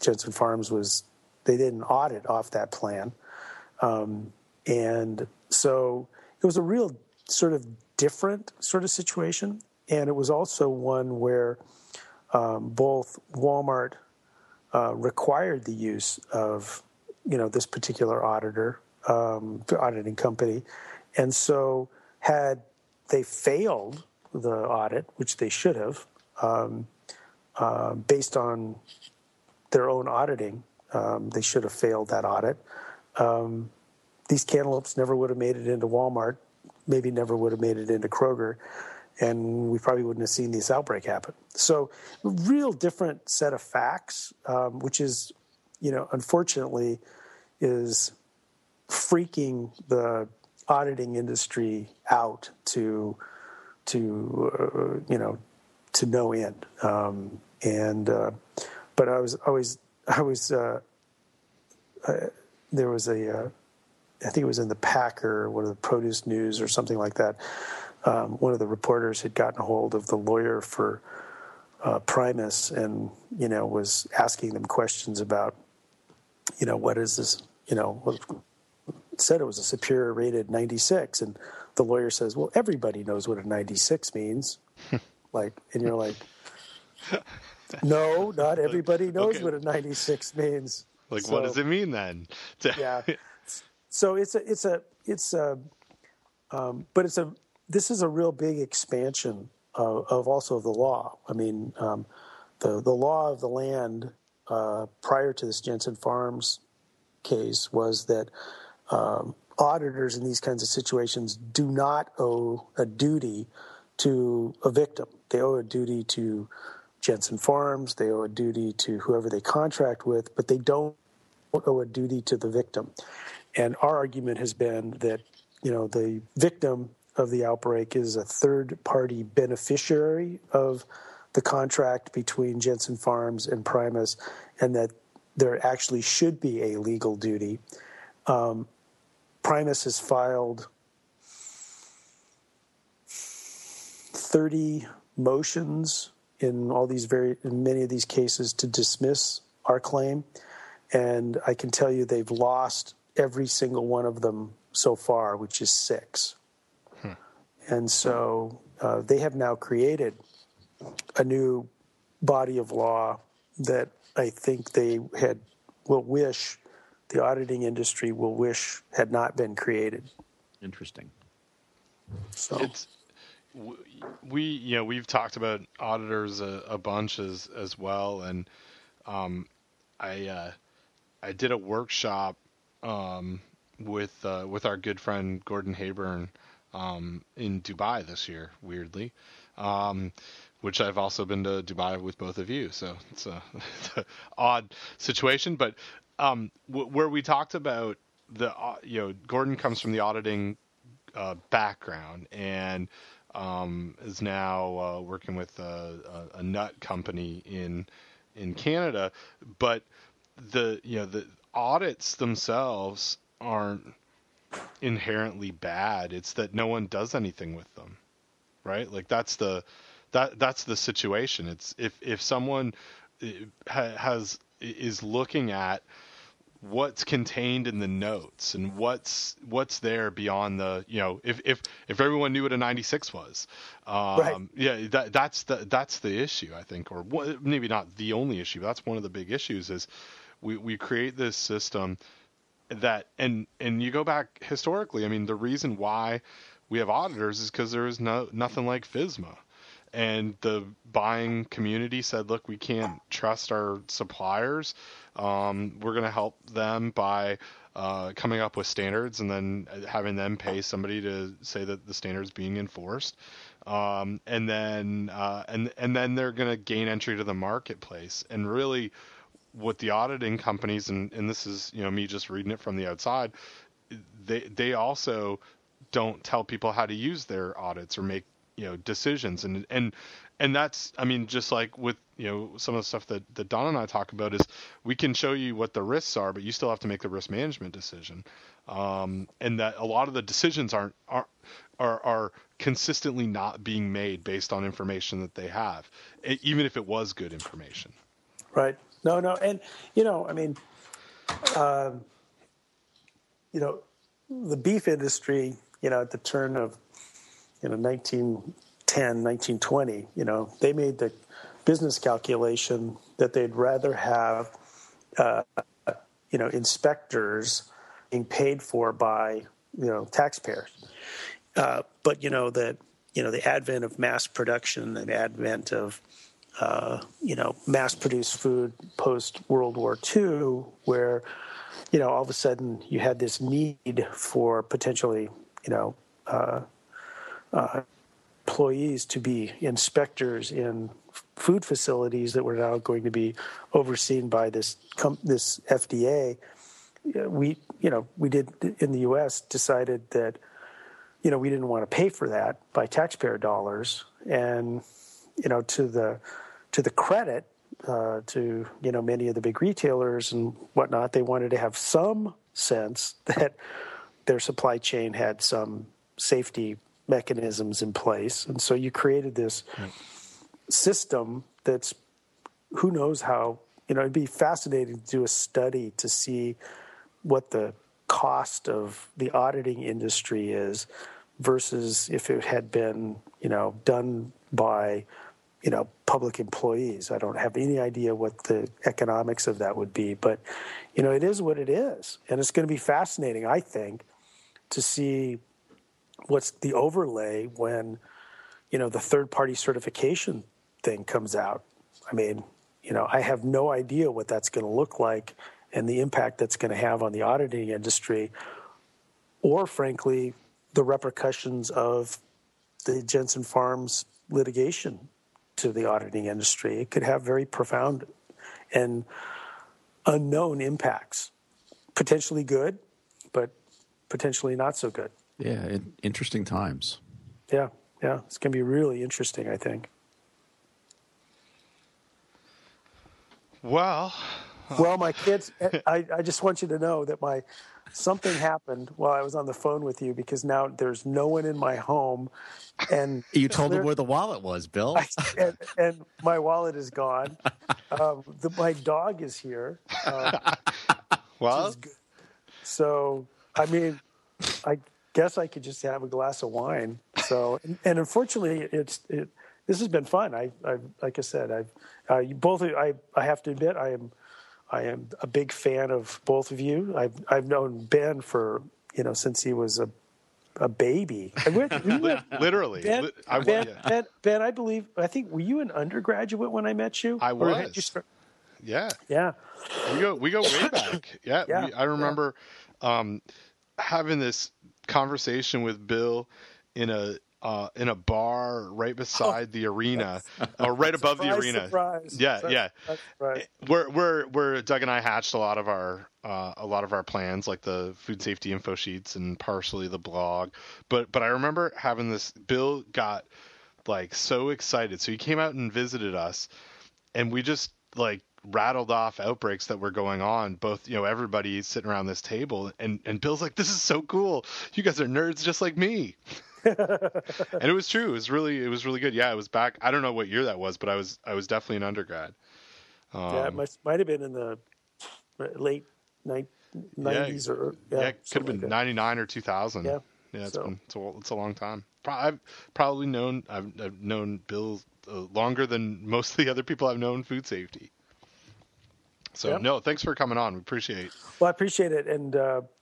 Jensen Farms was, they didn't audit off that plan. And so it was a real sort of different sort of situation. And it was also one where both Walmart required the use of, you know, this particular auditor, auditing company. And so had they failed the audit, which they should have, based on their own auditing, they should have failed that audit. These cantaloupes never would have made it into Walmart, maybe never would have made it into Kroger, and we probably wouldn't have seen this outbreak happen. So a real different set of facts, which is, you know, unfortunately is freaking the auditing industry out to you know, to no end. But I was always, there was a I think it was in the Packer, one of the Produce News or something like that. One of the reporters had gotten a hold of the lawyer for Primus and, you know, was asking them questions about, you know, what is this, you know, said it was a superior rated 96. And the lawyer says, well, everybody knows what a 96 means. Like, and you're like, no, not everybody knows what a 96 means. Like, so, what does it mean then? Yeah. So this is a real big expansion of also the law. I mean, the law of the land prior to this Jensen Farms case was that auditors in these kinds of situations do not owe a duty to a victim. They owe a duty to Jensen Farms. They owe a duty to whoever they contract with, but they don't owe a duty to the victim. And our argument has been that, you know, the victim of the outbreak is a third-party beneficiary of the contract between Jensen Farms and Primus, and that there actually should be a legal duty. Primus has filed 30 motions in all these in many of these cases to dismiss our claim, and I can tell you they've lost every single one of them so far, which is 6. And so they have now created a new body of law that I think they the auditing industry will wish had not been created. Interesting. So we've talked about auditors a bunch as well, and I did a workshop with our good friend Gordon Hayburn in Dubai this year, weirdly, which I've also been to Dubai with both of you, so it's an odd situation. But where we talked about Gordon comes from the auditing background and is now working with a nut company in Canada, but the audits themselves aren't inherently bad. It's that no one does anything with them, right? Like that's the situation. It's if someone is looking at what's contained in the notes and what's there beyond the, you know, if everyone knew what a 96 was, right. Yeah, that's the issue, I think, or maybe not the only issue, but that's one of the big issues is we create this system that, and you go back historically, I mean, the reason why we have auditors is because there is nothing like FSMA, and the buying community said, look, we can't trust our suppliers. We're going to help them by coming up with standards and then having them pay somebody to say that the standard's being enforced. And then they're going to gain entry to the marketplace. And really, what the auditing companies, and this is, you know, me just reading it from the outside, they also don't tell people how to use their audits or make, you know, decisions. And that's, I mean, just like with, you know, some of the stuff that Don and I talk about is we can show you what the risks are, but you still have to make the risk management decision. And that a lot of the decisions are consistently not being made based on information that they have, even if it was good information. Right. No, and, you know, I mean, you know, the beef industry, you know, at the turn of, you know, 1910, 1920, you know, they made the business calculation that they'd rather have, you know, inspectors being paid for by, you know, taxpayers. But, you know, the advent of mass production and advent of, you know, mass-produced food post-World War II, where, you know, all of a sudden you had this need for potentially, you know, employees to be inspectors in food facilities that were now going to be overseen by this FDA. We did in the U.S. decided that, you know, we didn't want to pay for that by taxpayer dollars, and you know, to the credit to, you know, many of the big retailers and whatnot, they wanted to have some sense that their supply chain had some safety mechanisms in place. And so you created this system that's, who knows how, you know, it'd be fascinating to do a study to see what the cost of the auditing industry is versus if it had been, you know, done by, you know, public employees. I don't have any idea what the economics of that would be, but, you know, it is what it is. And it's going to be fascinating, I think, to see what's the overlay when, you know, the third-party certification thing comes out. I mean, you know, I have no idea what that's going to look like and the impact that's going to have on the auditing industry or, frankly, the repercussions of the Jensen Farms litigation to the auditing industry. It could have very profound and unknown impacts, potentially good, but potentially not so good. Yeah, interesting times. Yeah. It's going to be really interesting, I think. Well, my kids, I just want you to know that something happened while I was on the phone with you because now there's no one in my home. And you told them where the wallet was, Bill. And my wallet is gone. My dog is here. Well, so, I mean, I guess I could just have a glass of wine. So, and unfortunately, this has been fun. I have to admit, I am a big fan of both of you. I've known Ben for, you know, since he was a baby. Literally. Ben, I think, were you an undergraduate when I met you? I was. Yeah. We go way back. Yeah. I remember having this conversation with Bill in a bar right beside the arena, or right above the arena. Surprise. Yeah. Where Doug and I hatched a lot of our plans, like the food safety info sheets and partially the blog. But I remember having this. Bill got like so excited, so he came out and visited us, and we just like rattled off outbreaks that were going on, both, you know, everybody sitting around this table, and Bill's like, this is so cool, you guys are nerds just like me. And it was true. It was really good. Yeah, it was back, I don't know what year that was, but I was definitely an undergrad. Yeah, it might have been in the late 90s, it could have been 99 or 2000. It's a long time. I've probably known Bill longer than most of the other people I've known food safety. So, no, thanks for coming on. We appreciate it. Well, I appreciate it. And,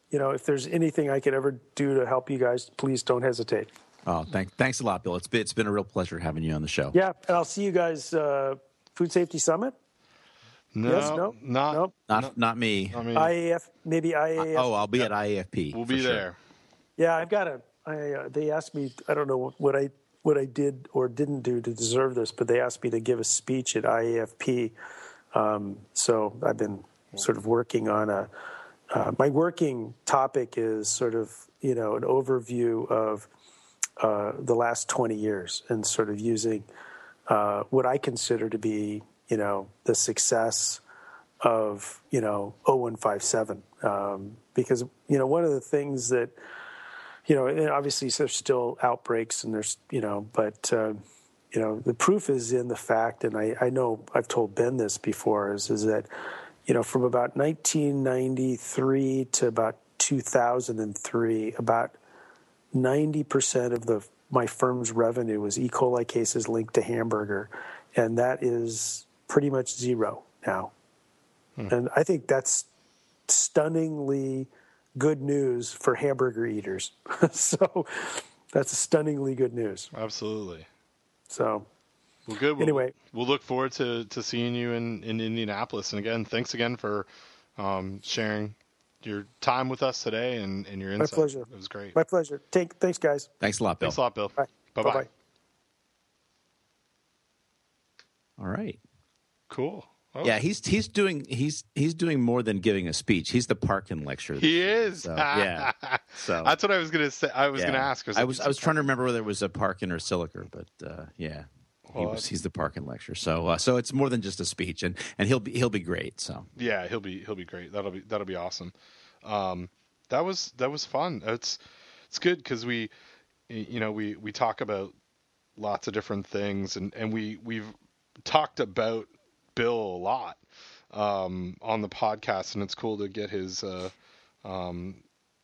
you know, if there's anything I could ever do to help you guys, please don't hesitate. Oh, thanks a lot, Bill. It's been a real pleasure having you on the show. Yeah, and I'll see you guys Food Safety Summit. No, yes, no? Not me. I mean, IAFP. Oh, I'll be at IAFP. We'll be there. Sure. Yeah, I've got they asked me, I don't know what I did or didn't do to deserve this, but they asked me to give a speech at IAFP. So I've been sort of working on my working topic is sort of, you know, an overview of the last 20 years and sort of using what I consider to be, you know, the success of, you know, 0157. Because, you know, one of the things that, you know, and obviously there's still outbreaks and there's, you know, but... you know, the proof is in the fact, and I know I've told Ben this before, is that, you know, from about 1993 to about 2003, about 90% of my firm's revenue was E. coli cases linked to hamburger, and that is pretty much zero now. And I think that's stunningly good news for hamburger eaters. So that's stunningly good news. Absolutely. So, well, good. Well, anyway, we'll look forward to seeing you in Indianapolis. And again, thanks again for sharing your time with us today and your insight. My pleasure. It was great. My pleasure. Thanks, guys. Thanks a lot, Bill. Bye. Bye-bye. All right. Cool. Oh. Yeah, he's doing more than giving a speech. He's the Parkin lecturer. He is. So, yeah. So that's what I was gonna say. I was gonna ask. I was trying to remember whether it was a Parkin or Silliker, but yeah, he's the Parkin lecturer. So so it's more than just a speech, and he'll be great. So yeah, he'll be great. That'll be awesome. that was fun. It's good because we talk about lots of different things, and we've talked about Bill a lot on the podcast, and it's cool to get his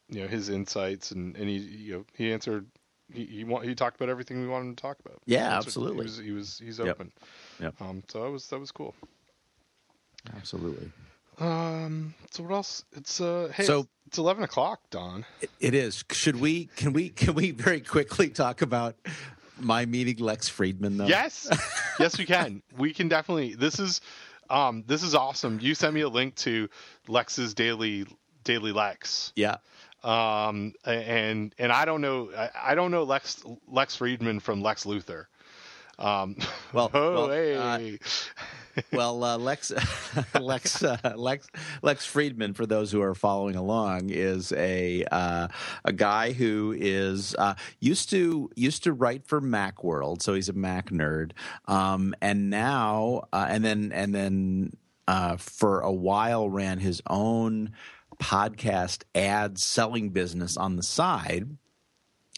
his insights, and he answered. He talked about everything we wanted him to talk about. Yeah, that's absolutely. He's open. Yep. So that was cool. Absolutely. So what else? It's it's 11:00, Don. It is. Should we? Can we very quickly talk about my meeting Lex Friedman though? Yes. Yes, we can. We can definitely. This is awesome. You sent me a link to Lex's Daily Lex. Yeah. And I don't know Lex Friedman from Lex Luthor. Lex Friedman, for those who are following along, is a guy who is used to write for Macworld, so he's a Mac nerd, and now and then for a while ran his own podcast ad selling business on the side,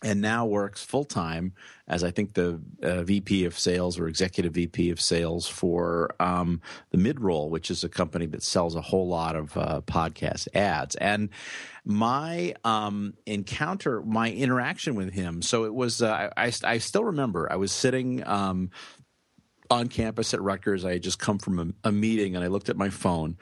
and now works full-time as I think the VP of sales or executive VP of sales for the Midroll, which is a company that sells a whole lot of podcast ads. And my interaction with him, so it was I still remember I was sitting on campus at Rutgers. I had just come from a meeting, and I looked at my phone,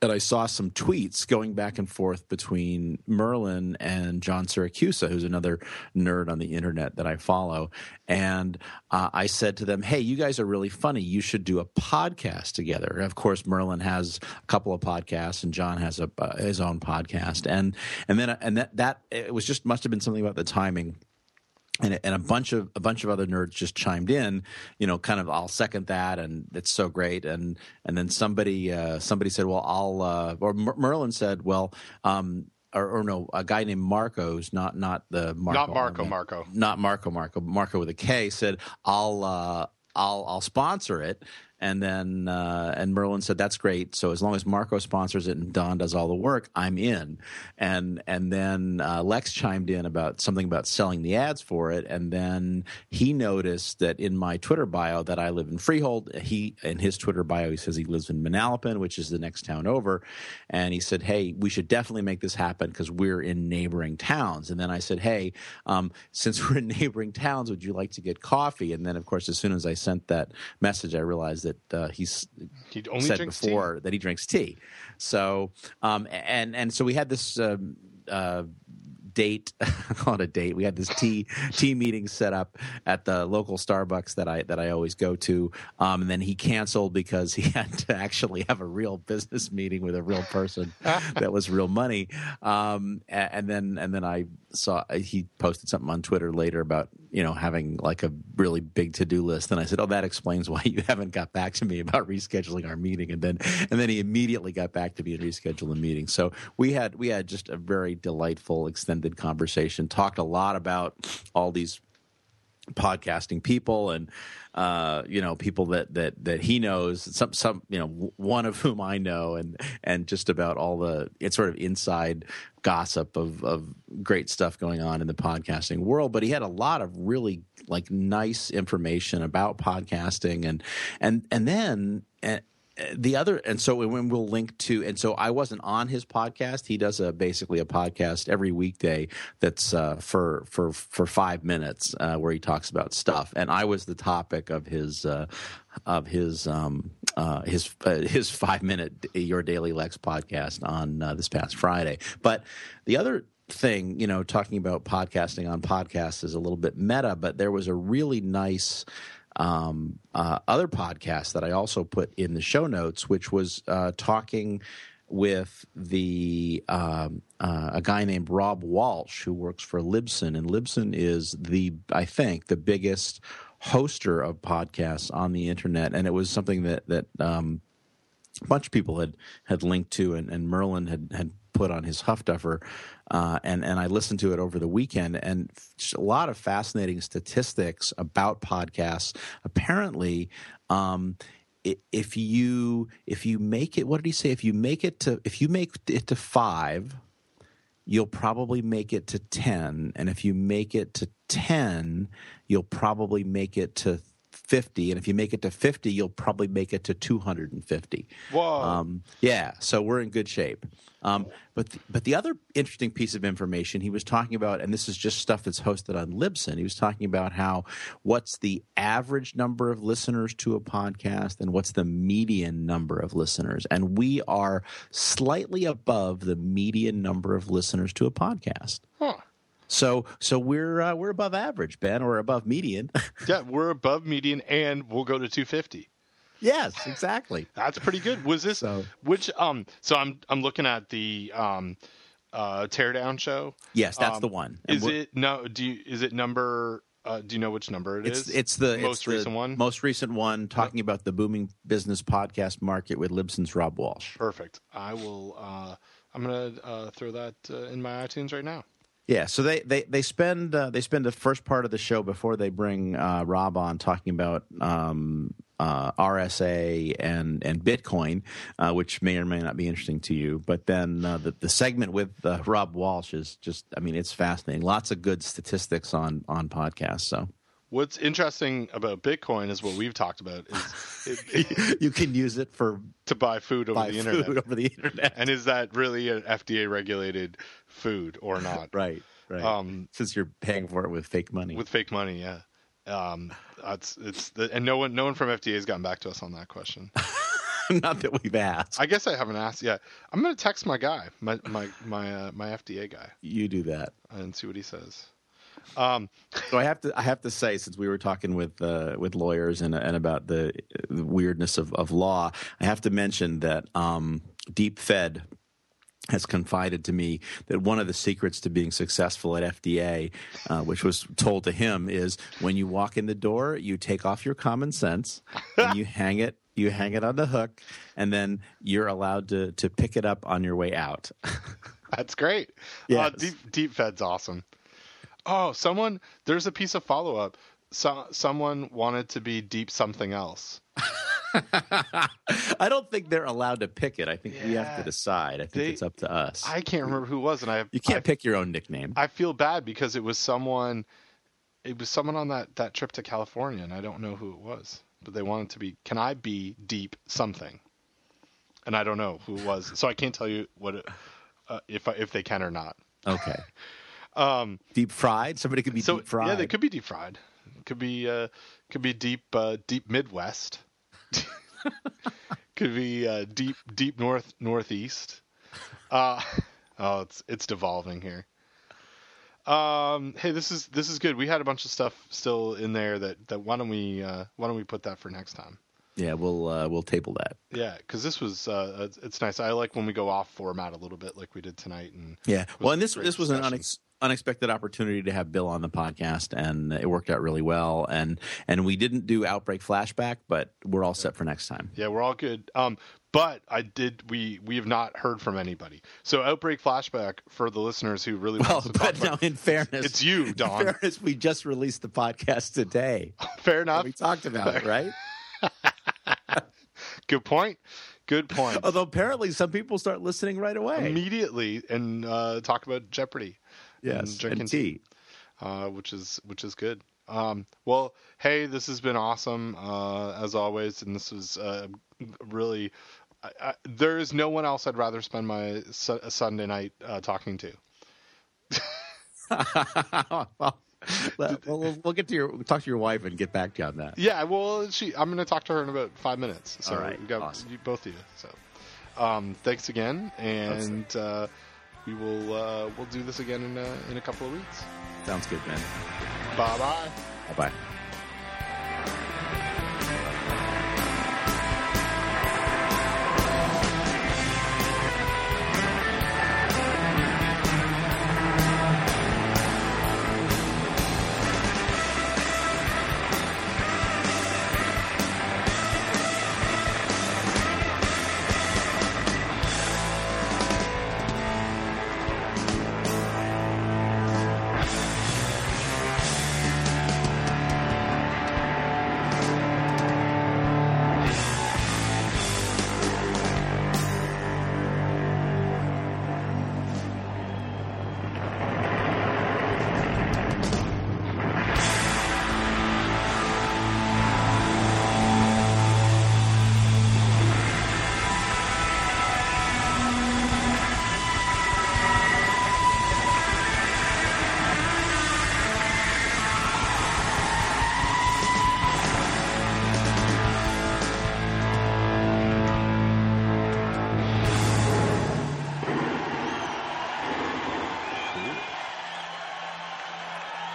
and I saw some tweets going back and forth between Merlin and John Siracusa, who's another nerd on the internet that I follow. And I said to them, hey, you guys are really funny. You should do a podcast together. And of course, Merlin has a couple of podcasts, and John has his own podcast. And then it was just must have been something about the timing. And a bunch of other nerds just chimed in, kind of I'll second that, and it's so great. And then somebody said, well, Merlin said, well, a guy named Marco, who's Marco with a K, said, I'll sponsor it. And then and Merlin said, that's great. So as long as Marco sponsors it and Don does all the work, I'm in. And then Lex chimed in about something about selling the ads for it. And then he noticed that in my Twitter bio that I live in Freehold. In his Twitter bio, he says he lives in Manalapan, which is the next town over. And he said, hey, we should definitely make this happen because we're in neighboring towns. And then I said, hey, since we're in neighboring towns, would you like to get coffee? And then, of course, as soon as I sent that message, I realized that he only said before tea. That he drinks tea. So so we had this date. I call it a date. We had this tea meeting set up at the local Starbucks that I always go to. And then he canceled because he had to actually have a real business meeting with a real person that was real money. And then I saw he posted something on Twitter later about having like a really big to-do list, and I said, oh, that explains why you haven't got back to me about rescheduling our meeting. And then he immediately got back to me and rescheduled the meeting. So we had just a very delightful extended conversation, talked a lot about all these podcasting people and people that he knows, some one of whom I know, and just about all the it's sort of inside gossip of great stuff going on in the podcasting world. But he had a lot of really like nice information about podcasting and then the other, and so when we'll link to, and so I wasn't on his podcast. He does basically a podcast every weekday that's for 5 minutes where he talks about stuff, and I was the topic of his 5 minute Your Daily Lex podcast on this past Friday. But the other thing, talking about podcasting on podcasts is a little bit meta, but there was a really nice other podcast that I also put in the show notes, which was talking with a guy named Rob Walsh, who works for Libsyn, and Libsyn is I think the biggest hoster of podcasts on the internet, and it was something that a bunch of people had linked to, and Merlin had put on his Huff Duffer, and I listened to it over the weekend, and a lot of fascinating statistics about podcasts. Apparently, if you make it to 5, you'll probably make it to 10. And if you make it to 10, you'll probably make it to 50. And if you make it to 50, you'll probably make it to 250. Whoa. Yeah, so we're in good shape. But the other interesting piece of information he was talking about, and this is just stuff that's hosted on Libsyn, he was talking about how what's the average number of listeners to a podcast and what's the median number of listeners. And we are slightly above the median number of listeners to a podcast. Huh. So we're above average, Ben, or above median. Yeah, we're above median, and we'll go to 250. Yes, exactly. That's pretty good. Was this so I'm looking at the Teardown show. Yes, that's the one. And do you know which number it is? It's the most recent one talking about the booming business podcast market with Libsyn's Rob Walsh. Perfect. I will I'm going to throw that in my iTunes right now. Yeah, so they spend the first part of the show before they bring Rob on talking about RSA and Bitcoin, which may or may not be interesting to you. But then the segment with Rob Walsh is just, I mean, it's fascinating. Lots of good statistics on podcasts. So what's interesting about Bitcoin is what we've talked about is you can use it to buy food over the internet. And is that really an FDA regulated food or not? Right. Since you're paying for it with fake money. With fake money, yeah. And no one from FDA has gotten back to us on that question. Not that we've asked. I guess I haven't asked yet. I'm going to text my guy, my FDA guy. You do that and see what he says. So I have to say, since we were talking with lawyers and about the weirdness of law, I have to mention that DeepFed has confided to me that one of the secrets to being successful at FDA, which was told to him, is when you walk in the door, you take off your common sense and you hang it on the hook, and then you're allowed to pick it up on your way out. That's great. Yes. DeepFed's awesome. Oh, there's a piece of follow-up. So, someone wanted to be deep something else. I don't think they're allowed to pick it. I think we have to decide. I think it's up to us. I can't remember who it was, and you can't pick your own nickname. I feel bad because it was someone. It was someone on that trip to California, and I don't know who it was, but they wanted to be. Can I be deep something? And I don't know who it was, so I can't tell you what if they can or not. Okay. Deep fried. Somebody could be deep fried. Yeah, they could be deep fried. Could be deep Midwest. Could be deep northeast. It's devolving here. Hey, this is good. We had a bunch of stuff still in there that why don't we put that for next time? Yeah, we'll table that. Yeah, because this was it's nice. I like when we go off format a little bit, like we did tonight. And yeah, well, and this was an unexpected opportunity to have Bill on the podcast, and it worked out really well. And we didn't do Outbreak Flashback, but we're all set for next time. Yeah, we're all good. But we have not heard from anybody. So Outbreak Flashback, for the listeners who really want to talk about it. In fairness. It's you, Don. In fairness, we just released the podcast today. Fair enough. We talked about it, right? Good point. Although apparently some people start listening right away. Immediately, and talk about Jeopardy. Yes, and drinking tea. Which is good. Well, hey, this has been awesome as always, and this was really. There is no one else I'd rather spend my Sunday night talking to. We'll get to talk to your wife and get back to you on that. Yeah, well, I'm going to talk to her in about 5 minutes. So all right, awesome. Both of you. So, thanks again, and we will we'll do this again in a couple of weeks. Sounds good, man. Bye bye.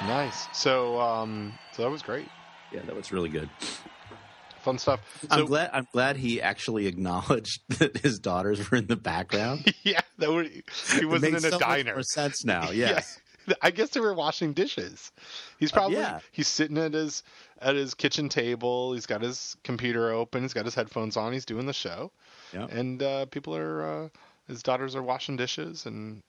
Nice. So, so that was great. Yeah, that was really good. Fun stuff. So, I'm glad he actually acknowledged that his daughters were in the background. Yeah, that would, he wasn't in a diner. Much more sense now. Yes. Yeah. I guess they were washing dishes. He's probably he's sitting at his kitchen table. He's got his computer open. He's got his headphones on. He's doing the show. Yeah. And people are his daughters are washing dishes and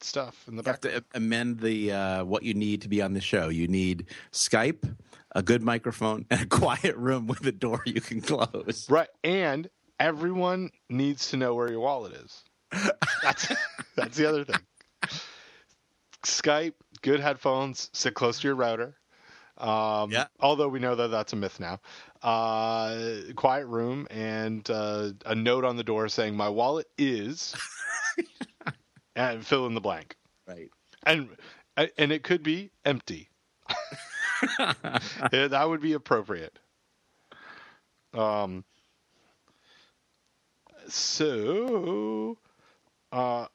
stuff in the background. Have to amend the what you need to be on the show. You need Skype, a good microphone, and a quiet room with a door you can close. Right, and everyone needs to know where your wallet is. That's the other thing. Skype, good headphones, sit close to your router. Although we know that that's a myth now. Quiet room and a note on the door saying, "My wallet is," and fill in the blank. Right. And it could be empty. That would be appropriate. So I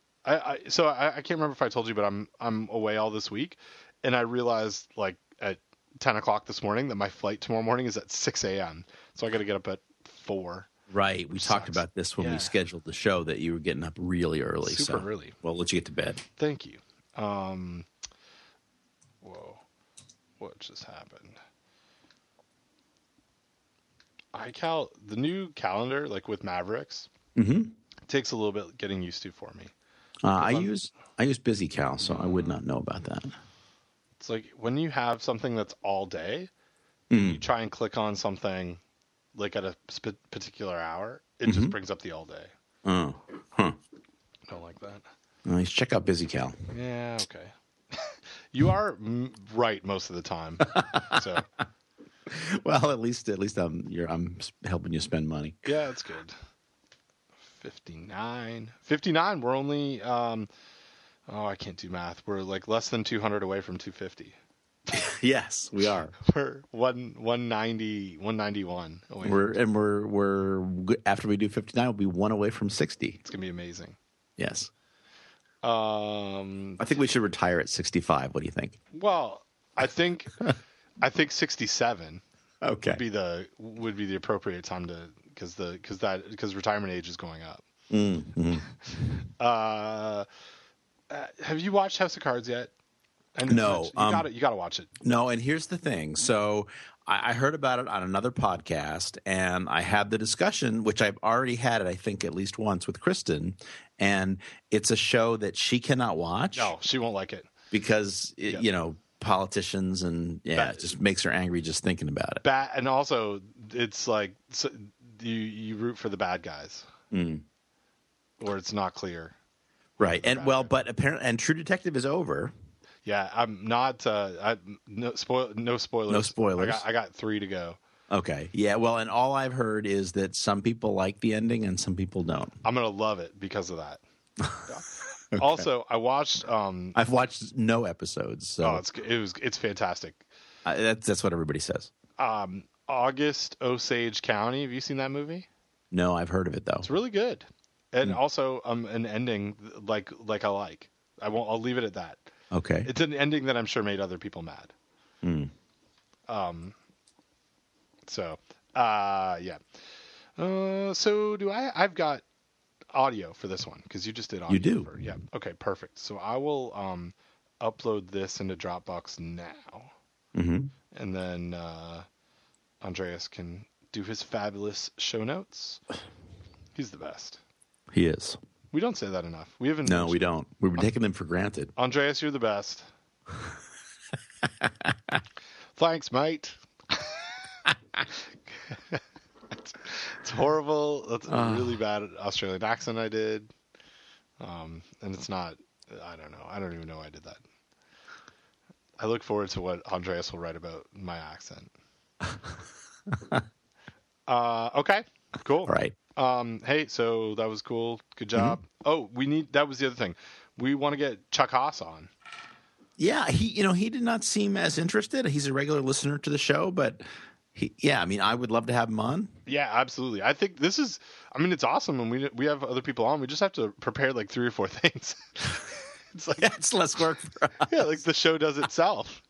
can't remember if I told you, but I'm away all this week, and I realized like at 10 o'clock this morning that my flight tomorrow morning is at 6 a.m. So I got to get up at 4. Right. We talked about this when we scheduled the show that you were getting up really early. Super early. Well, let you get to bed. Thank you. Whoa. What just happened? The new calendar, like with Mavericks, takes a little bit getting used to for me. I use BusyCal, so I would not know about that. It's like when you have something that's all day, you try and click on something like at a particular hour, it just brings up the all day. Oh, huh. Don't like that. Nice. Check out BusyCal. Yeah, okay. You are right most of the time. So, well, at least I'm helping you spend money. Yeah, that's good. 59. We're only I can't do math. We're like less than 200 away from 250. Yes, we are. We're 191 away. We're after we do 59, we'll be one away from 60. It's gonna be amazing. Yes. I think we should retire at 65. What do you think? Well, I think 67. Okay. Would be the appropriate time to because retirement age is going up. Mm-hmm. Have you watched House of Cards yet? No, you got to watch it. No, and here's the thing. So I heard about it on another podcast, and I had the discussion, which I've already had it, I think, at least once with Kristen. And it's a show that she cannot watch. No, she won't like it because politicians and it just makes her angry just thinking about it. And also, it's like you root for the bad guys, or it's not clear, right? And but apparently, and True Detective is over. Yeah, I'm not. No spoilers. No spoilers. I got 3 to go. Okay. Yeah. Well, and all I've heard is that some people like the ending and some people don't. I'm gonna love it because of that. Okay. Also, I watched. I've watched no episodes. So it's fantastic. That's what everybody says. August Osage County. Have you seen that movie? No, I've heard of it though. It's really good, and also an ending like I like. I won't. I'll leave it at that. Okay. It's an ending that I'm sure made other people mad. So do I? I've got audio for this one because you just did audio. You do. Yeah. Okay. Perfect. So I will upload this into Dropbox now, and then Andreas can do his fabulous show notes. He's the best. He is. We don't say that enough. We haven't. No, we don't. We've been taking them for granted. Andreas, you're the best. Thanks, mate. It's horrible. That's a really bad Australian accent I did. And it's not. I don't know. I don't even know why I did that. I look forward to what Andreas will write about my accent. Okay. Cool. All right. Hey, so that was cool. Good job. Oh, that was the other thing. We want to get Chuck Haas on. Yeah, he did not seem as interested. He's a regular listener to the show, but I would love to have him on. Yeah, absolutely. I think it's awesome when we have other people on. We just have to prepare like 3 or 4 things. It's like it's less work for us. Yeah, like the show does itself.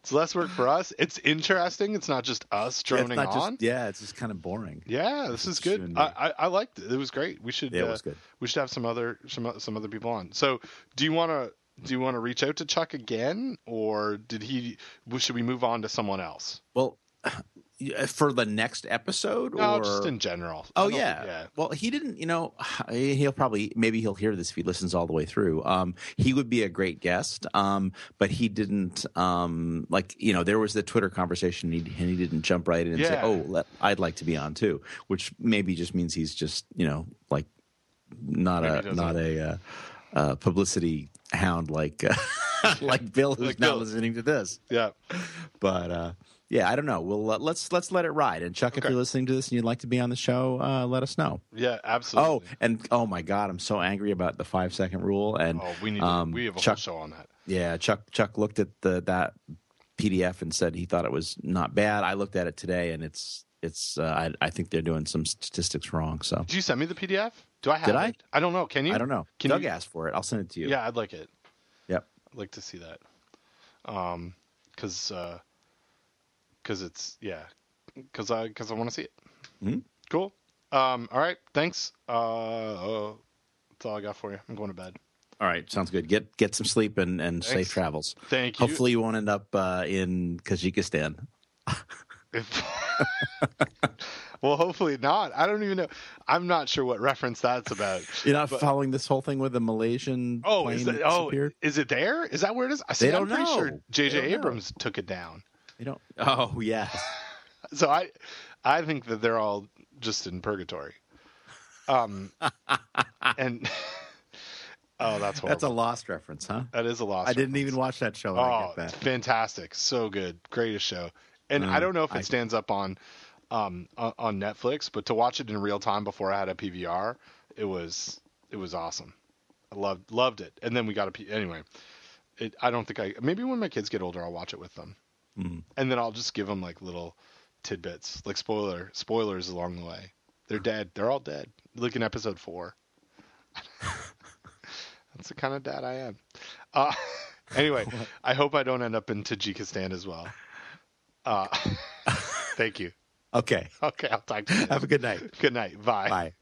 It's less work for us. It's interesting. It's not just us droning on. It's just kind of boring. Yeah, this is good. I liked it. It was great. We should. It was good. We should have some other people on. So, do you want to reach out to Chuck again, or should we move on to someone else? Well, for the next episode, or just in general. Oh yeah. Well, he didn't. You know, maybe he'll hear this if he listens all the way through. He would be a great guest. But he didn't. There was the Twitter conversation, and he didn't jump right in and say, I'd like to be on too, which maybe just means he's just not a publicity hound like Bill, who's now listening to this. Yeah, but. Yeah, I don't know. Well, let's let it ride. And Chuck, if you're listening to this and you'd like to be on the show, let us know. Yeah, absolutely. Oh, and oh my God, I'm so angry about the 5-second rule. And we have a whole show on that. Yeah, Chuck looked at that PDF and said he thought it was not bad. I looked at it today, and I think they're doing some statistics wrong. So did you send me the PDF? Do I have it? I don't know. Can you? I don't know. Can Doug asked for it? I'll send it to you. Yeah, I'd like it. Yep, I'd like to see that. Because I want to see it. Mm-hmm. Cool. All right. Thanks. That's all I got for you. I'm going to bed. All right. Sounds good. Get some sleep and safe travels. Thank you. Hopefully you won't end up in Kazakhstan. Well, hopefully not. I don't even know. I'm not sure what reference that's about. You're not following this whole thing with the Malaysian plane disappeared? Is it there? Is that where it is? I'm pretty sure J.J. Abrams took it down. Oh yeah. So I think that they're all just in purgatory. And oh, that's horrible. That's a Lost reference, huh? That is a Lost. I didn't even watch that show. Oh, I get that. Fantastic! So good, greatest show. And I don't know if it stands up on Netflix, but to watch it in real time before I had a PVR, it was awesome. I loved it. And then we got anyway. I don't think maybe when my kids get older, I'll watch it with them. Mm. And then I'll just give them little tidbits, spoilers along the way. They're dead. They're all dead. Look in episode 4. That's the kind of dad I am. Anyway, I hope I don't end up in Tajikistan as well. Thank you. Okay. I'll talk to you. Have a good night. Good night. Bye.